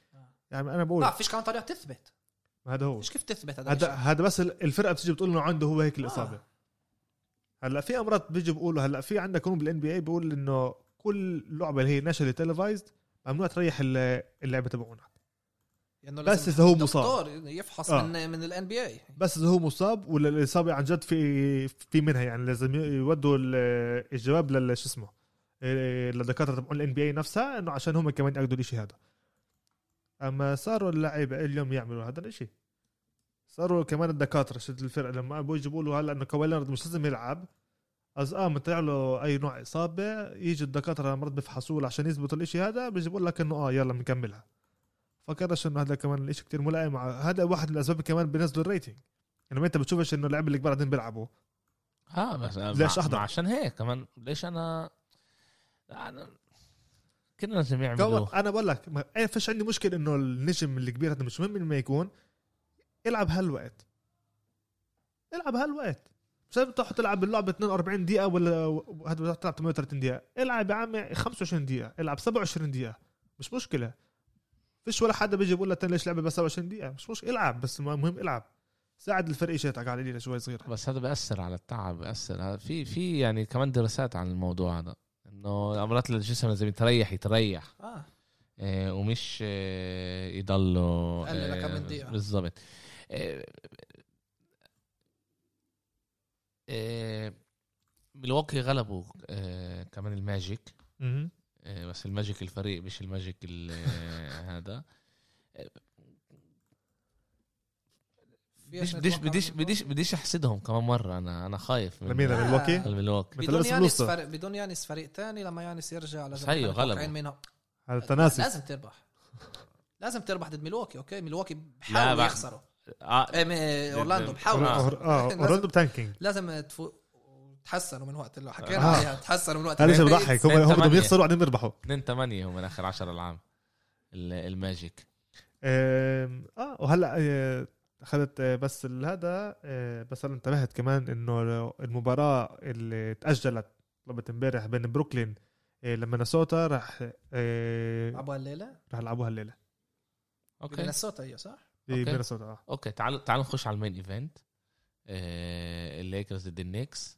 يعني انا بقول ما فيش كمان طريقه تثبت هذا هو مش كيف تثبت هذا هذا بس الفرقه بتيجي بتقول انه عنده هو هيك الاصابه آه. هلا في امراض بيجي بيقولوا هلا في عندك هون بالان بي اي بيقول انه كل لعبه اللي هي ناشونال تيليفايزد ممنوع تريح اللعبه تبعونها يعني بس إذا هو مصاب يفحص آه. من من الان بي اي بس إذا هو مصاب ولا الإصابة عن جد في في منها يعني لازم يودوا الجواب للش اسمه للدكاترة تبعون الان بي اي نفسها إنه عشان هم كمان يأخذوا الإشي هذا. أما صاروا اللاعب اليوم يعملوا هذا الإشي صاروا كمان الدكاتره شد الفرقه لما ابوي يجيبوا له هلا انه كويلر مش لازم يلعب ازقام طلع له اي نوع اصابه، يجي الدكاتره مرات بفحصوا له عشان يثبتوا الاشي هذا، بيجيبوا لك انه اه يلا بنكملها. فكرش انه هذا كمان الاشي كتير ملائم، هذا واحد من الاسباب كمان بينزلوا الريتنج انه انت بتشوفش انه اللاعب اللي كبار قاعدين بيلعبوا. اه بس ليش احضر؟ عشان هيك كمان ليش انا انا كنا لازم يعملوا. انا بقول لك ما فيش عندي مشكله انه النجم الكبير هذا مش مهم انه ما يكون العب هالوقت، العب هالوقت مش لازم تروح تلعب اللعبه اثنين وأربعين دقيقه ولا هذا بدك تلعب ثمانية وثلاثين دقيقه، العب يا عمي خمسة وعشرين دقيقه، العب سبعة وعشرين دقيقه مش مشكله. فيش ولا حدا بيجي بيقول لك ليش لعبه بس سبعة وعشرين دقيقه، مش مشكله العب، بس المهم العب ساعد الفريق شاتك على ليله شوي صغيره. بس هذا بيأثر على التعب، بيأثر في في يعني كمان دراسات عن الموضوع هذا انه امرات الجسم لازم يتريح يتريح اه إيه ومش إيه يضلوا إيه بالضبط إيه إيه. ملواكي غلبوا إيه كمان الماجيك إيه، بس الماجيك الفريق مش الماجيك هذا بديش بديش بديش بديش احسدهم كمان مره. انا انا خايف من ملواكي الملواكي بدون يانس فريق بدون يانس فريق ثاني لما يانس يرجع على زي غلبوا على التناسي. لازم تربح لازم تربح ضد ملواكي. اوكي ملواكي بحاول يخسروا آه. اورلاندو بحاول اه اورلاندو تانكينج لازم تفوق تحسنوا من وقت اللي حكينا عليها تحسنوا من وقت اللي بضحك هم بدهم يخسروا وبعدين بيربحوا اثنين ثمانية هم من اخر عشرة العام الماجيك اه. وهلا اخذت بس هذا بس انا انتبهت كمان انه المباراه اللي تاجلت طلبت امبارح بين بروكلين إيه لما ناسوتا راح إيه لعبوها الليلة راح لعبوها الليلة. أوكي ناسوتا هي صح؟ أوكي ناسوتا آه. أوكي تعال تعال نخش على المين إيفنت إيه الليكرز ضد النيكس.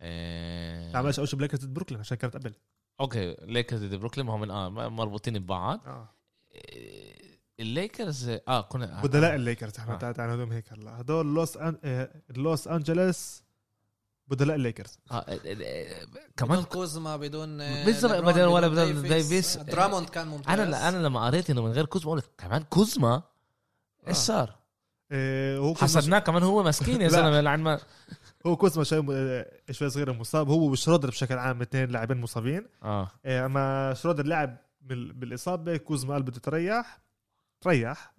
إيه تعال إيش أول شيء بليكرز ضد بروكلين عشان كانت قبل. أوكي ليكرز ضد بروكلين هم من آه مربوطين ببعض. آه. إيه الليكرز آه كنا. بدلاء الليكرز إحنا آه. تعال تعال هدول هيك هلا هدول لوس أن إيه لوس أنجلوس. بدلاء الليكرز اه كمان كوزما بدون بدون ولا بدون ديفيس دراموند كان ممتاز. انا انا لما قريت انه من غير كوزما قلت كمان كوزما ايش صار آه. هو حسبناه كمان هو مسكين يا زلمه لعن ما هو كوزما شوي صغير مصاب هو وشرودر بشكل عام اثنين لاعبين مصابين اه. اما شرودر لعب بالاصابه كوزما قال بده يريح تريح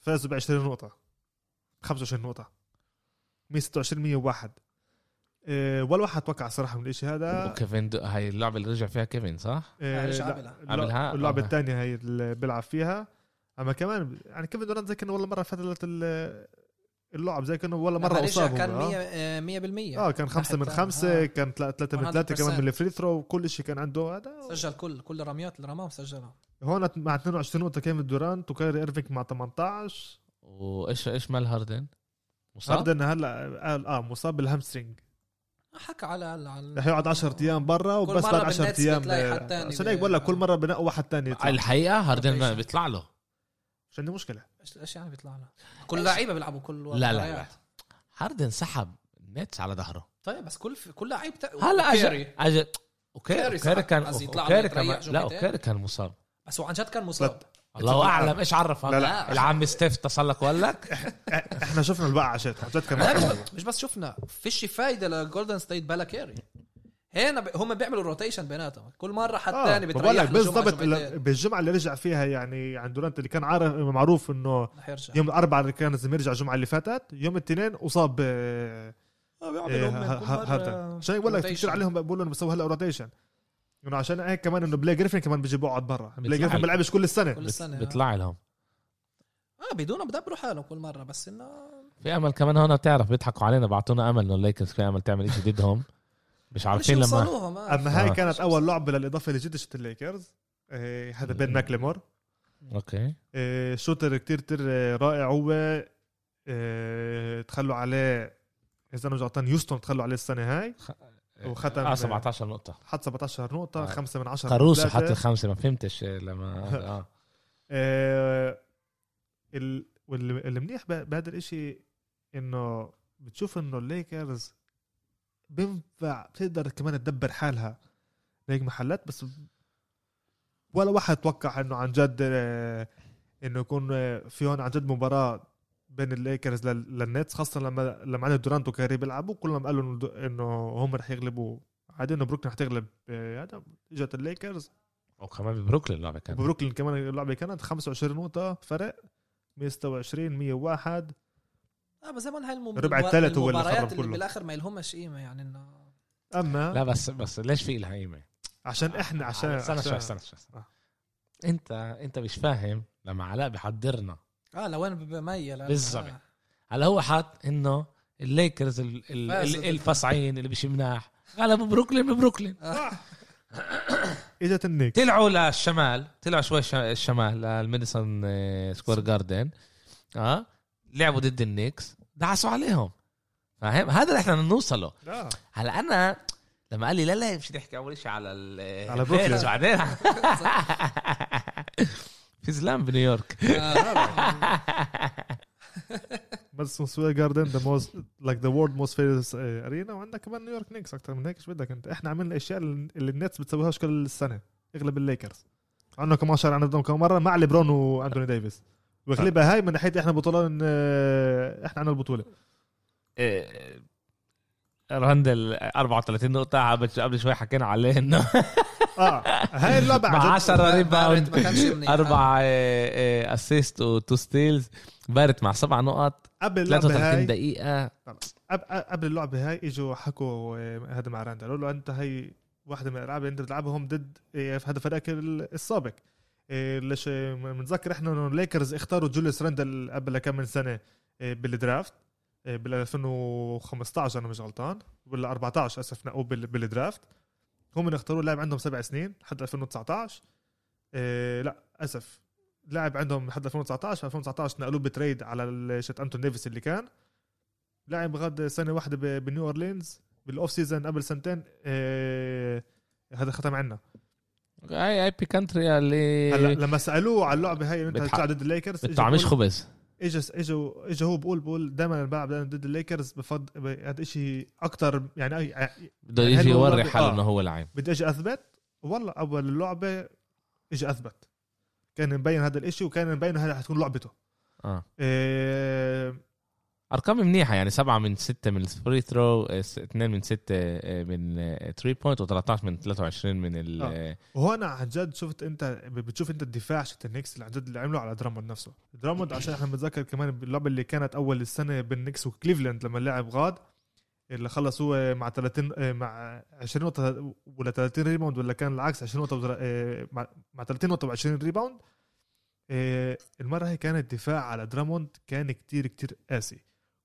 فازوا ب عشرين نقطه خمسة وعشرين نقطه مية وستة وعشرين مية وواحد ولا واحد توقع صراحة من الاشي هذا. وكيفن هاي اللعبة اللي رجع فيها كيفن صح؟ عملها اللعبة الثانية هاي اللي بلعب فيها. أما كمان يعني كيفن دورانت زي كأنه والله مرة فتلت اللعب زي كأنه والله مرة أصابهم كان مية بالمية آه كان خمسة من خمسة كان ثلاثة من ثلاثة كمان من الفري ثرو وكل اشي كان عنده هذا سجل كل كل رميات اللي رماهم سجلها. هون مع اثنين وعشرين نقطة كيفن دورانت وكايري إيرفينج مع ثمانية عشر وإيش إيش مال هاردن؟ هاردن هلا آه مصاب بالهامسترينج حكى على على رح يقعد عشرة ايام برا وبس بعد عشرة ايام عشان هيك بقول لك كل مره بنقوا واحد ثاني الحقيقه هاردن ما بيطلع له مش عندي مشكله ايش يعني بيطلع له كل لعيبه بيلعبوا كل لا لا, لا هاردن سحب نتس على ظهره طيب بس كل كل لعيب هلا اجى اجى اوكي كان كان لا اوكي كان مصاب بس هو عن جد كان مصاب الله اعلم ايش عرف هذا العم ستيف اتصل لك وقال لك احنا شفنا البقعه عشان كمان مش بس شفنا فيش فايده للجولدن ستيت بلا كاري هنا ب... هم بيعملوا روتيشن بيناتهم كل مره حتى ثاني آه. بتريح بالضبط بالجمعه اللي رجع فيها يعني عند دورانت اللي كان عارف معروف انه يوم الاربعاء اللي كان لازم يرجع الجمعه اللي فاتت يوم الاثنين اصاب اه بيعملوا شيء ولا كثير عليهم بقولوا انه بسوا هلا روتيشن يعني عشان هيك كمان انه بلاي جريفن كمان بيجي بقعد برا بلاي جريفن بيلعبش كل السنه كل السنه بيطلع لهم اه بدونه بدبروا حاله كل مره بس انه في امل كمان هون بتعرف بيضحكوا علينا بعطونا امل انه الليكرز في امل تعمل شيء ضدهم مش عارفين لما اما هاي كانت اول لعبه للاضافه اللي جدت الليكرز آه هذا بين ماكليمور اوكي آه شوتر كتير كتير رائع هو آه تخلوا عليه اذا انا عطان يوستون تخلوا عليه السنه هاي وختم آه سبعة عشر نقطة حط سبعة عشر نقطة آه. خمسة من عشرة قروس حط الخمسة ما فهمتش لما آه. آه. المنيح بهذا الاشي انه بتشوف انه الليكرز بينفع بتقدر كمان تدبر حالها ليك محلات بس ولا واحد توقع انه عن جد انه يكون في هون عن جد مباراة بين الليكرز للنتس، خاصه لما لما عندهم دورانت وكاري بيلعبوا، كلهم قالوا انه هم رح يغلبوا عادي، انه بروكلين رح تغلب هذا. اجت الليكرز وكمان بروكلين لعبه كانت بروكلين كمان اللعبه كانت خمسة وعشرين نقطه فرق، مية وستة وعشرين مية وواحد. اه بس زمان هاي المباريات الربع الثالث هو اللي خرب كله بالاخر، ما لهمش قيمه يعني انه اما لا بس بس ليش في لها قيمه؟ عشان احنا عشان استنى شوي استنى شوي انت انت مش فاهم لما علاء بيحضرنا اه لوين بميل بالظبط. هلا هو حاط انه الليكرز الفصعين اللي بشمناح غلبوا بروكلين ببروكلين. اجت النيك طلعوا للشمال، طلعوا شوي الشمال للميديسون سكوير جاردن، اه لعبوا ضد النيكس دعسوا عليهم، فاهم؟ هذا اللي احنا نوصله. هلا انا لما قال لي لا لا مش نحكي اول شيء على على بروكلين بعدين في زلام بنيويورك. مديسون سكوير جاردن the most like the world most famous arena، وعندك كمان نيويورك نيكس. أكتر من هيك إيش بدك أنت؟ إحنا عملنا الأشياء اللي النتس بتسويهاش كل السنة، اغلب الليكرز عنا كم شهر عنا بدهم كم مرة مع ليبرون وأنتوني ديفيس، واغلبها هاي من ناحية إحنا بطولة، إحنا عنا البطولة. رندل أربعة وثلاثين نقطة قبل شوي حكينا عليه إنه آه هاي اللعبة عشرة ريباوند أربعة أسيست وتو ستيلز، بارت مع سبع نقط قبل ثلاثة وثلاثين دقيقة. قبل اللعبة هاي إجوا حكوا هذا مع رندل، قالوا له أنت هاي واحدة من الألعاب أنت بتلعبهم ضد هذا فريقك السابق. ليش منذكر إحنا إنه الليكرز اختاروا جوليس رندل قبل كم من سنة بالدرافت، بال ألفين وخمسطعش انا مش غلطان، بال أربعطعش اسفنا او بالدرافت، هم اختاروا لاعب عندهم سبع سنين لحد ألفين وتسعطعش. إيه لا اسف، لاعب عندهم لحد ألفين وتسعطعش. ألفين وتسعطعش نقلوه بتريد على شت أنتون ديفيس اللي كان لاعب غاد سنه واحده بنيو اورلينز بالاوف سيزون قبل سنتين. إيه هذا ختم عنا اي اي بي كانتري اللي هلا لما سالوه على اللعبه هاي انت تعدد الليكرز بتعمش خبز، اجا اجا اجا هو بقول بقول دائما البعض ضد الليكرز بفض هذا شيء اكثر يعني بده يجي يوري حاله انه هو العين. بدي اجي اثبت، والله اول اللعبه اجى اثبت، كان مبين هذا الاشي وكان مبين هذا حتكون لعبته. اه إيه... ارقام منيحه يعني سبعة من ستة من الفري ثرو، اثنين من ستة من ثلاثة بوينت، و13 من ثلاثة وعشرين من ال آه. وهنا عن جد شفت انت بتشوف انت الدفاع شت النكس اللي عن جد اللي عمله على دراموند نفسه. دراموند عشان احنا بنتذكر كمان باللعبه اللي كانت اول السنه بالنكس وكليفلاند لما لعب غاد اللي خلص هو مع ثلاثين مع عشرين نقطه ولا ثلاثين ريباوند، ولا كان العكس عشرين نقطه مع ثلاثين نقطه و20 ريباوند. المره هي كان الدفاع على دراموند كان كتير كتير قاسي،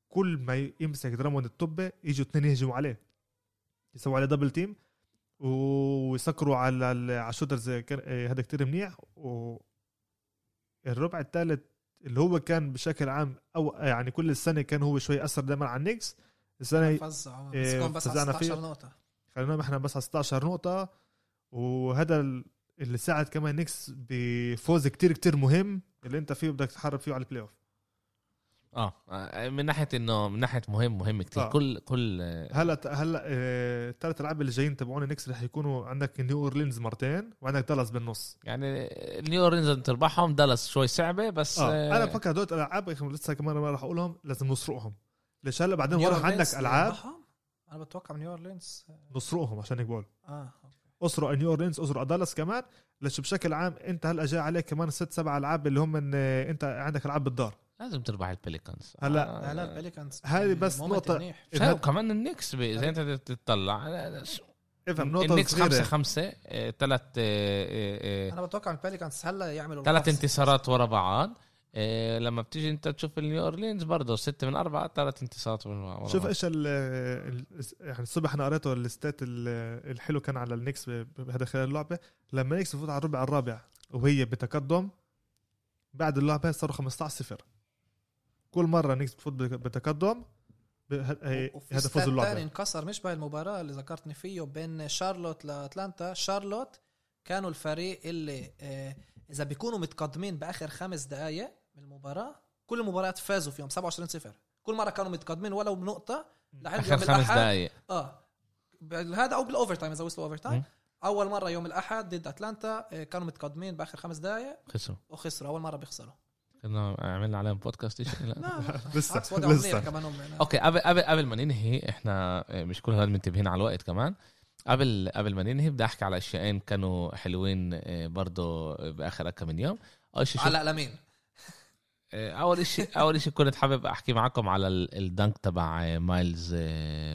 كل ما يمسك دراموند الطبة يجوا اثنين يهجموا عليه، يسووا عليه دبل تيم ويسكروا على على الشوترز. هذا كتير منيح. والربع الثالث اللي هو كان بشكل عام او يعني كل السنه كان هو شوي اثر دائما على النكس السنه فزعوا إيه بس ستاشر نقطه، خلينا احنا بس على ستاشر نقطه، وهذا اللي ساعد كمان نكس بفوز كتير كتير مهم اللي انت فيه بدك تحارب فيه على البلاي اوف. اه من ناحيه انه من ناحيه مهم مهم كتير. آه. كل كل هلا هلا الثلاث العاب اللي جايين تبعون نكس رح يكونوا عندك نيو اورلينز مرتين وعندك دالاس بالنص، يعني نيو اورلينز تربحهم، دالاس شوي صعبه بس. آه. آه. انا بفكر هدول العاب لسه كمان ما رح اقولهم، لازم نسرقهم ليش هلا بعدين ورا عندك العاب. انا بتوقع نيو اورلينز نسرقهم عشان يقبلوا اه أسرق نيو أورلينز، أسرق دالاس كمان، ليش بشكل عام أنت هلأ جاء عليك كمان ست سبع ألعاب اللي هم من أنت عندك ألعاب بالدار، لازم تربح البليكانز. هلأ هلأ البليكانز هاي بس نقطة شايف كمان النكس إذا أنت تتطلع النكس خمسة خمسة ثلاث. أنا بتوقع البليكانز هلأ يعملوا ثلاث انتصارات ورا بعض. لما بتيجي أنت تشوف النيو أورلينز برضه ستة من أربعة ثلاث انتصارات من ورا. شوف إيش ال يعني الصبح أنا قريته الستات الحلو كان على النكس بهذا خلال اللعبة، لما نكس فوت على الربع الرابع وهي بتقدم بعد اللعبة صاروا خمسطعش صفر. كل مرة نكس بفوت بتقدم هذا فوز اللعبة. الثاني انكسر مش بهاي المباراة اللي ذكرتني فيه بين شارلوت لأتلانتا. شارلوت كانوا الفريق اللي إذا بيكونوا متقدمين بآخر خمس دقايق من المباراة كل المباريات فازوا فيهم سبعة وعشرين صفر، كل مرة كانوا متقدمين ولو بنقطة لحد يوم الأحد. آه هذا أو بالأوفر تايم إذا وصلوا أوفر تايم. أول مرة يوم الأحد ضد أتلانتا كانوا متقدمين بآخر خمس دقايق خسروا، وخسروا أول مرة بيخسروا. كنا عملنا عليهم بودكاست إيش؟ لا لسه لسه كمان أوكي. قبل قبل قبل ما ننهي إحنا مش كل هذا منتبهين على الوقت كمان. قبل قبل ما ننهي بدي أحكي على أشياءين كانوا حلوين برضو بآخر أكم من يوم. أول شيء على قلمين. أول إشي أول إشي كنت حابب أحكي معكم على الدنك تبع مايلز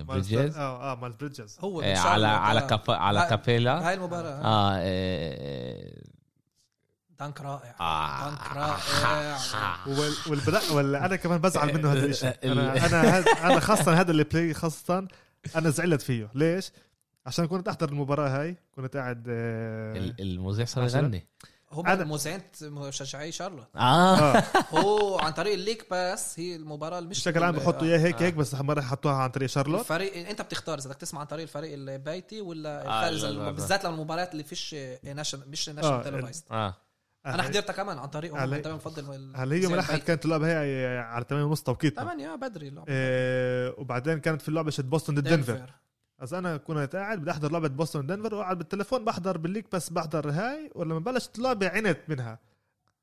بريدجز. آه آه مايلز بريدجز. هو على على كف على كابيلا. هاي المباراة. آه دنك رائع. دنك رائع. والبدأ ولا أنا كمان بزعل منه هذا الإشي. أنا أنا أنا خاصة هذا اللي بلاي خاصة أنا زعلت فيه. ليش؟ عشان كنت أحضر المباراة هاي كنت قاعد. المذيع صار يغني. هم المذيعين مشجعي شارلوت اه هو عن طريق الليك باس هي المباراه اللي مش بشكل عام بحطوا اياها هيك آه. هيك بس مره حطوها عن طريق شارلوت الفريق انت بتختار اذا بدك تسمع عن طريق الفريق البيتي ولا آه الخارجي بالذات للمباريات اللي فيش ناشونال مش ناشونال تيليفايز آه. آه. انا حضرتها كمان عن طريقهم انا طبعا بفضل هل هي ملحد كانت اللعبه هي على ثمانية ونص توقيت ثمانية بدري اللعبه آه. وبعدين كانت في اللعبه شت بوسطن ضد دنفر بس انا كنت قاعد بدي احضر لعبه بوسطن دنفر وقاعد بالتليفون بحضر بالليك بس بحضر هاي ولما بلشت اللعبه عينت منها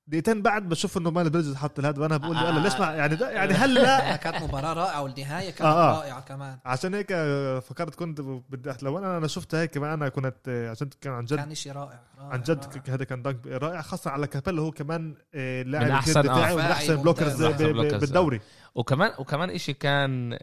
دقيقتين بعد بشوف انه مال بريدجز حط الهدف وانا بقول له آه ليش ما يعني يعني هلا كانت مباراه رائعه والنهايه كانت آه رائعه كمان عشان هيك فكرت كنت بدي لو انا انا شفتها هيك انا كنت عشان كان عن جد كان شيء رائع, رائع عن جد هذا كان دنك رائع خاصه على كابيلا هو كمان لاعب كثير دفاعي ومن احسن بلوكرز بالدوري وكمان وكمان شيء كان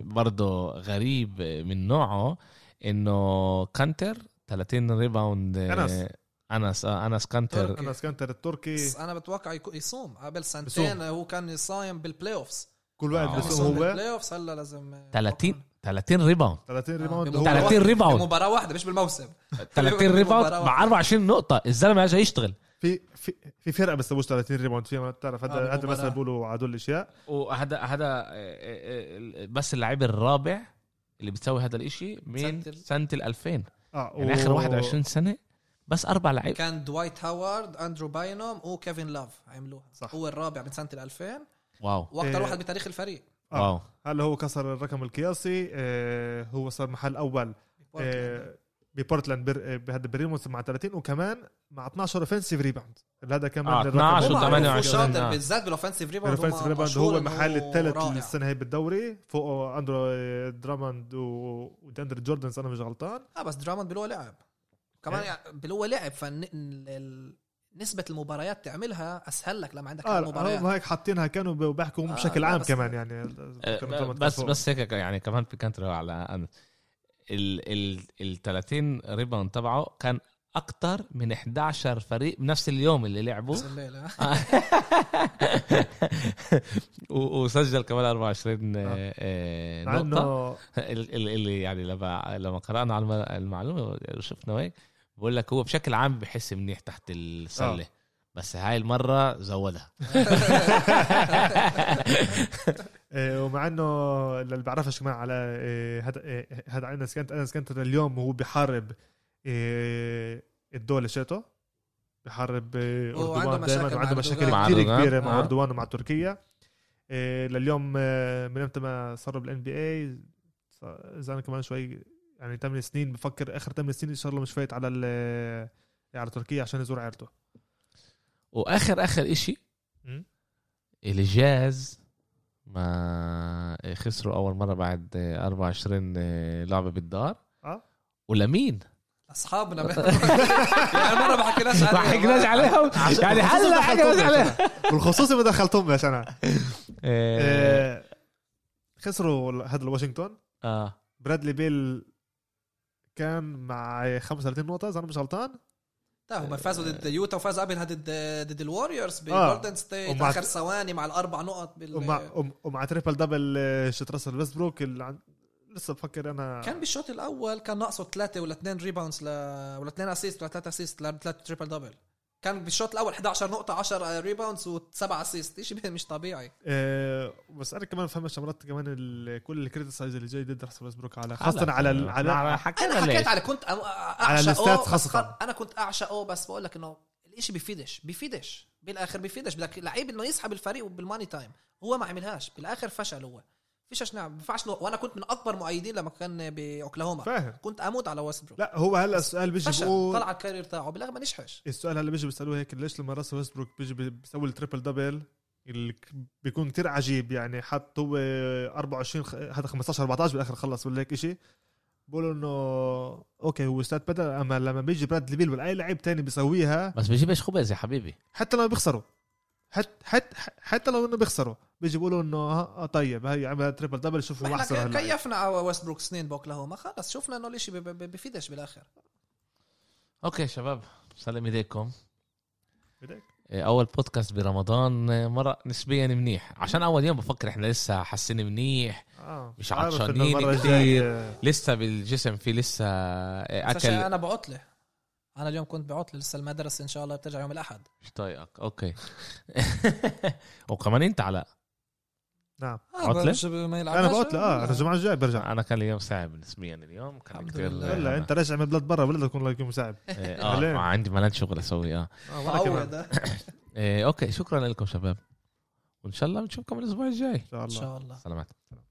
برضو غريب من نوعه انه كانتر ثلاثين ريباوند انس انس انس كانتر انس كانتر التركي انا بتوقع يصوم قبل سنتين هو كان صايم بالبلاي اوفز كل واحد بيصوم هو بالبلاي اوفز هلا لازم ثلاثين ثلاثين ريباوند ثلاثين ريباوند ثلاثين ريباوند مباراه واحده مش بالموسم ثلاثين ريباوند مع أربعة وعشرين نقطه الزلمه جاي يشتغل في في في فرقه بس بوش ثلاثين ريباوند فيها بتعرف هذا هذا مثلا بيقولوا عدول الاشياء وهذا هذا بس اللاعب الرابع اللي بتسوي هذا الاشي من سنه ألفين آه يعني اخر واحد وعشرين سنه بس اربع لعيبه كان دوايت هاورد اندرو باينوم وكيفن لاف عملوها هو الرابع من سنه ألفين واو واكثر إيه واحد بتاريخ الفريق واو هلا هو كسر الرقم القياسي إيه هو صار محل اول إيه ببورتلاند بهذا بريموس مع ثلاثين وكمان مع اثناشر اوفنسيف ريباوند هذا كمان آه اثناشر وثمانية وعشرين شاطر بالذات بالاوفنسيف ريباوند هو المحل الثالث السنه هي بالدوري فوق اندرو دراموند وداندر جوردنز انا مش غلطان اه بس دراموند بلوه لعب كمان يعني بلوه لعب فنسبه المباريات تعملها اسهل لك لما عندك آه المباريات هم هيك حاطينها كانوا بيحكوا آه بشكل عام كمان يعني بس بس هيك يعني كمان في كانتر على أنا. ال ثلاثين ريباوند تبعه كان اكتر من إحدى عشر فريق بنفس اليوم اللي لعبوا وسجل كمان أربعة وعشرين نقطه اللي يعني لما لما قرانا على المعلومه شفنا هيك بقول لك هو بشكل عام بحس منيح تحت السله بس هاي المره زودها ومع انه اللي بعرفش كمان على هذا هذا انس كانت انس كانت اليوم هو بحارب الدوله شيتو بحارب اردوان دائما عنده مشاكل كثير كبيره مع اردوان ومع تركيا لليوم من امتى ما صار بالان بي اي زمان كمان شوي يعني ثمان سنين بفكر اخر ثمان سنين ان شاء الله مش فايت على على تركيا عشان يزور عيلته واخر اخر اشي الجاز ما خسروا أول مرة بعد أربعة وعشرين لعبة بالدار أه؟ ولمين أصحابنا المرة بحكيناش عليهم بحكيناش عليهم يعني هلا حكيناش عليهم بالخصوص ما دخلتهم باش أنا إيه خسروا هذا الواشنطن آه. برادلي بيل كان مع خمسة وثلاثين نقطة إذا أنا مش غلطان هم فازوا ضد يوتا وفاز قبلها ضد ضد الواريورز بجولدن ستيت اخر ثواني مع الاربع نقط بال ومع, ومع تريبل دبل شوت راسل ويستبروك اللي لسه بفكر انا كان بالشوط الاول كان ناقصه ثلاثة ولا اثنين ريباوندز ل... ولا اثنين اسيست ولا ثلاثة اسيست ل ثلاثة تريبل دبل كان بالشوط الاول إحدى عشر نقطه عشرة ريباوندز وسبعة اسيست شيء مش طبيعي أه بس انا كمان فهمت مرات كمان كل الكريتيسايز اللي جاي ضد راسل ويستبروك على خاصه على على, على, على حكيت على, على كنت اعشقه خاصه انا كنت اعشقه بس بقول لك انه الاشي بيفيدش بيفيدش بالاخر بيفيدش بدك لعيب انه يسحب الفريق وبالماني تايم هو ما عملهاش بالاخر فشل هو فيش عشان ما ينفعش. وانا كنت من اكبر مؤيدين لما كان باوكلاهوما فاهم. كنت اموت على ويستبروك. لا هو هلا السؤال بيجي بيقول طلع الكارير تاعه بالرغم ما نجحش. السؤال هلا بيجي بيسالوه هيك ليش لما راسل ويستبروك بيجي بيسوي التريبل دبل اللي بيكون كتير عجيب يعني حط هو أربعة وعشرين هذا خمسة عشر أربعة عشر بالاخر خلص ولا هيك شيء بقولوا انه اوكي هو استاذ بدل. اما لما بيجي برادلي بيل ولا اي لاعب تاني بيسويها بس بيجيبش خبز يا حبيبي حتى لو بيخسروا حتى حتى حتى لو انه بيخسروا بيجي بيقولوا انه اه طيب هي عمل تريبل دبل شوفوا ما احسن هلا كيفنا على ويستبروك سنين باوكلاهوما خلص شفنا انه ليش بفيدش بالاخر. اوكي شباب سلام ايديكم بدك اول بودكاست برمضان مرة نسبيا منيح عشان اول يوم بفكر احنا لسه حاسين منيح آه. مش عطشانين كتير لسه بالجسم في لسه اكل. انا بعطله انا اليوم كنت بعطله لسه المدرسة ان شاء الله بترجع يوم الاحد. مش طايقك اوكي وكمان انت علاء نعم عطله انا بعطله اه الجمعة الجاي برجع. انا كان اليوم صعب نسبيا اليوم كان كتير لا انت راجع من بلاد برا بلاد يكون يكون صعب اه عندي مالان شغل اسوي اه اوكي شكرا لكم شباب وان شاء الله بنشوفكم الاسبوع الجاي ان شاء الله. سلامات.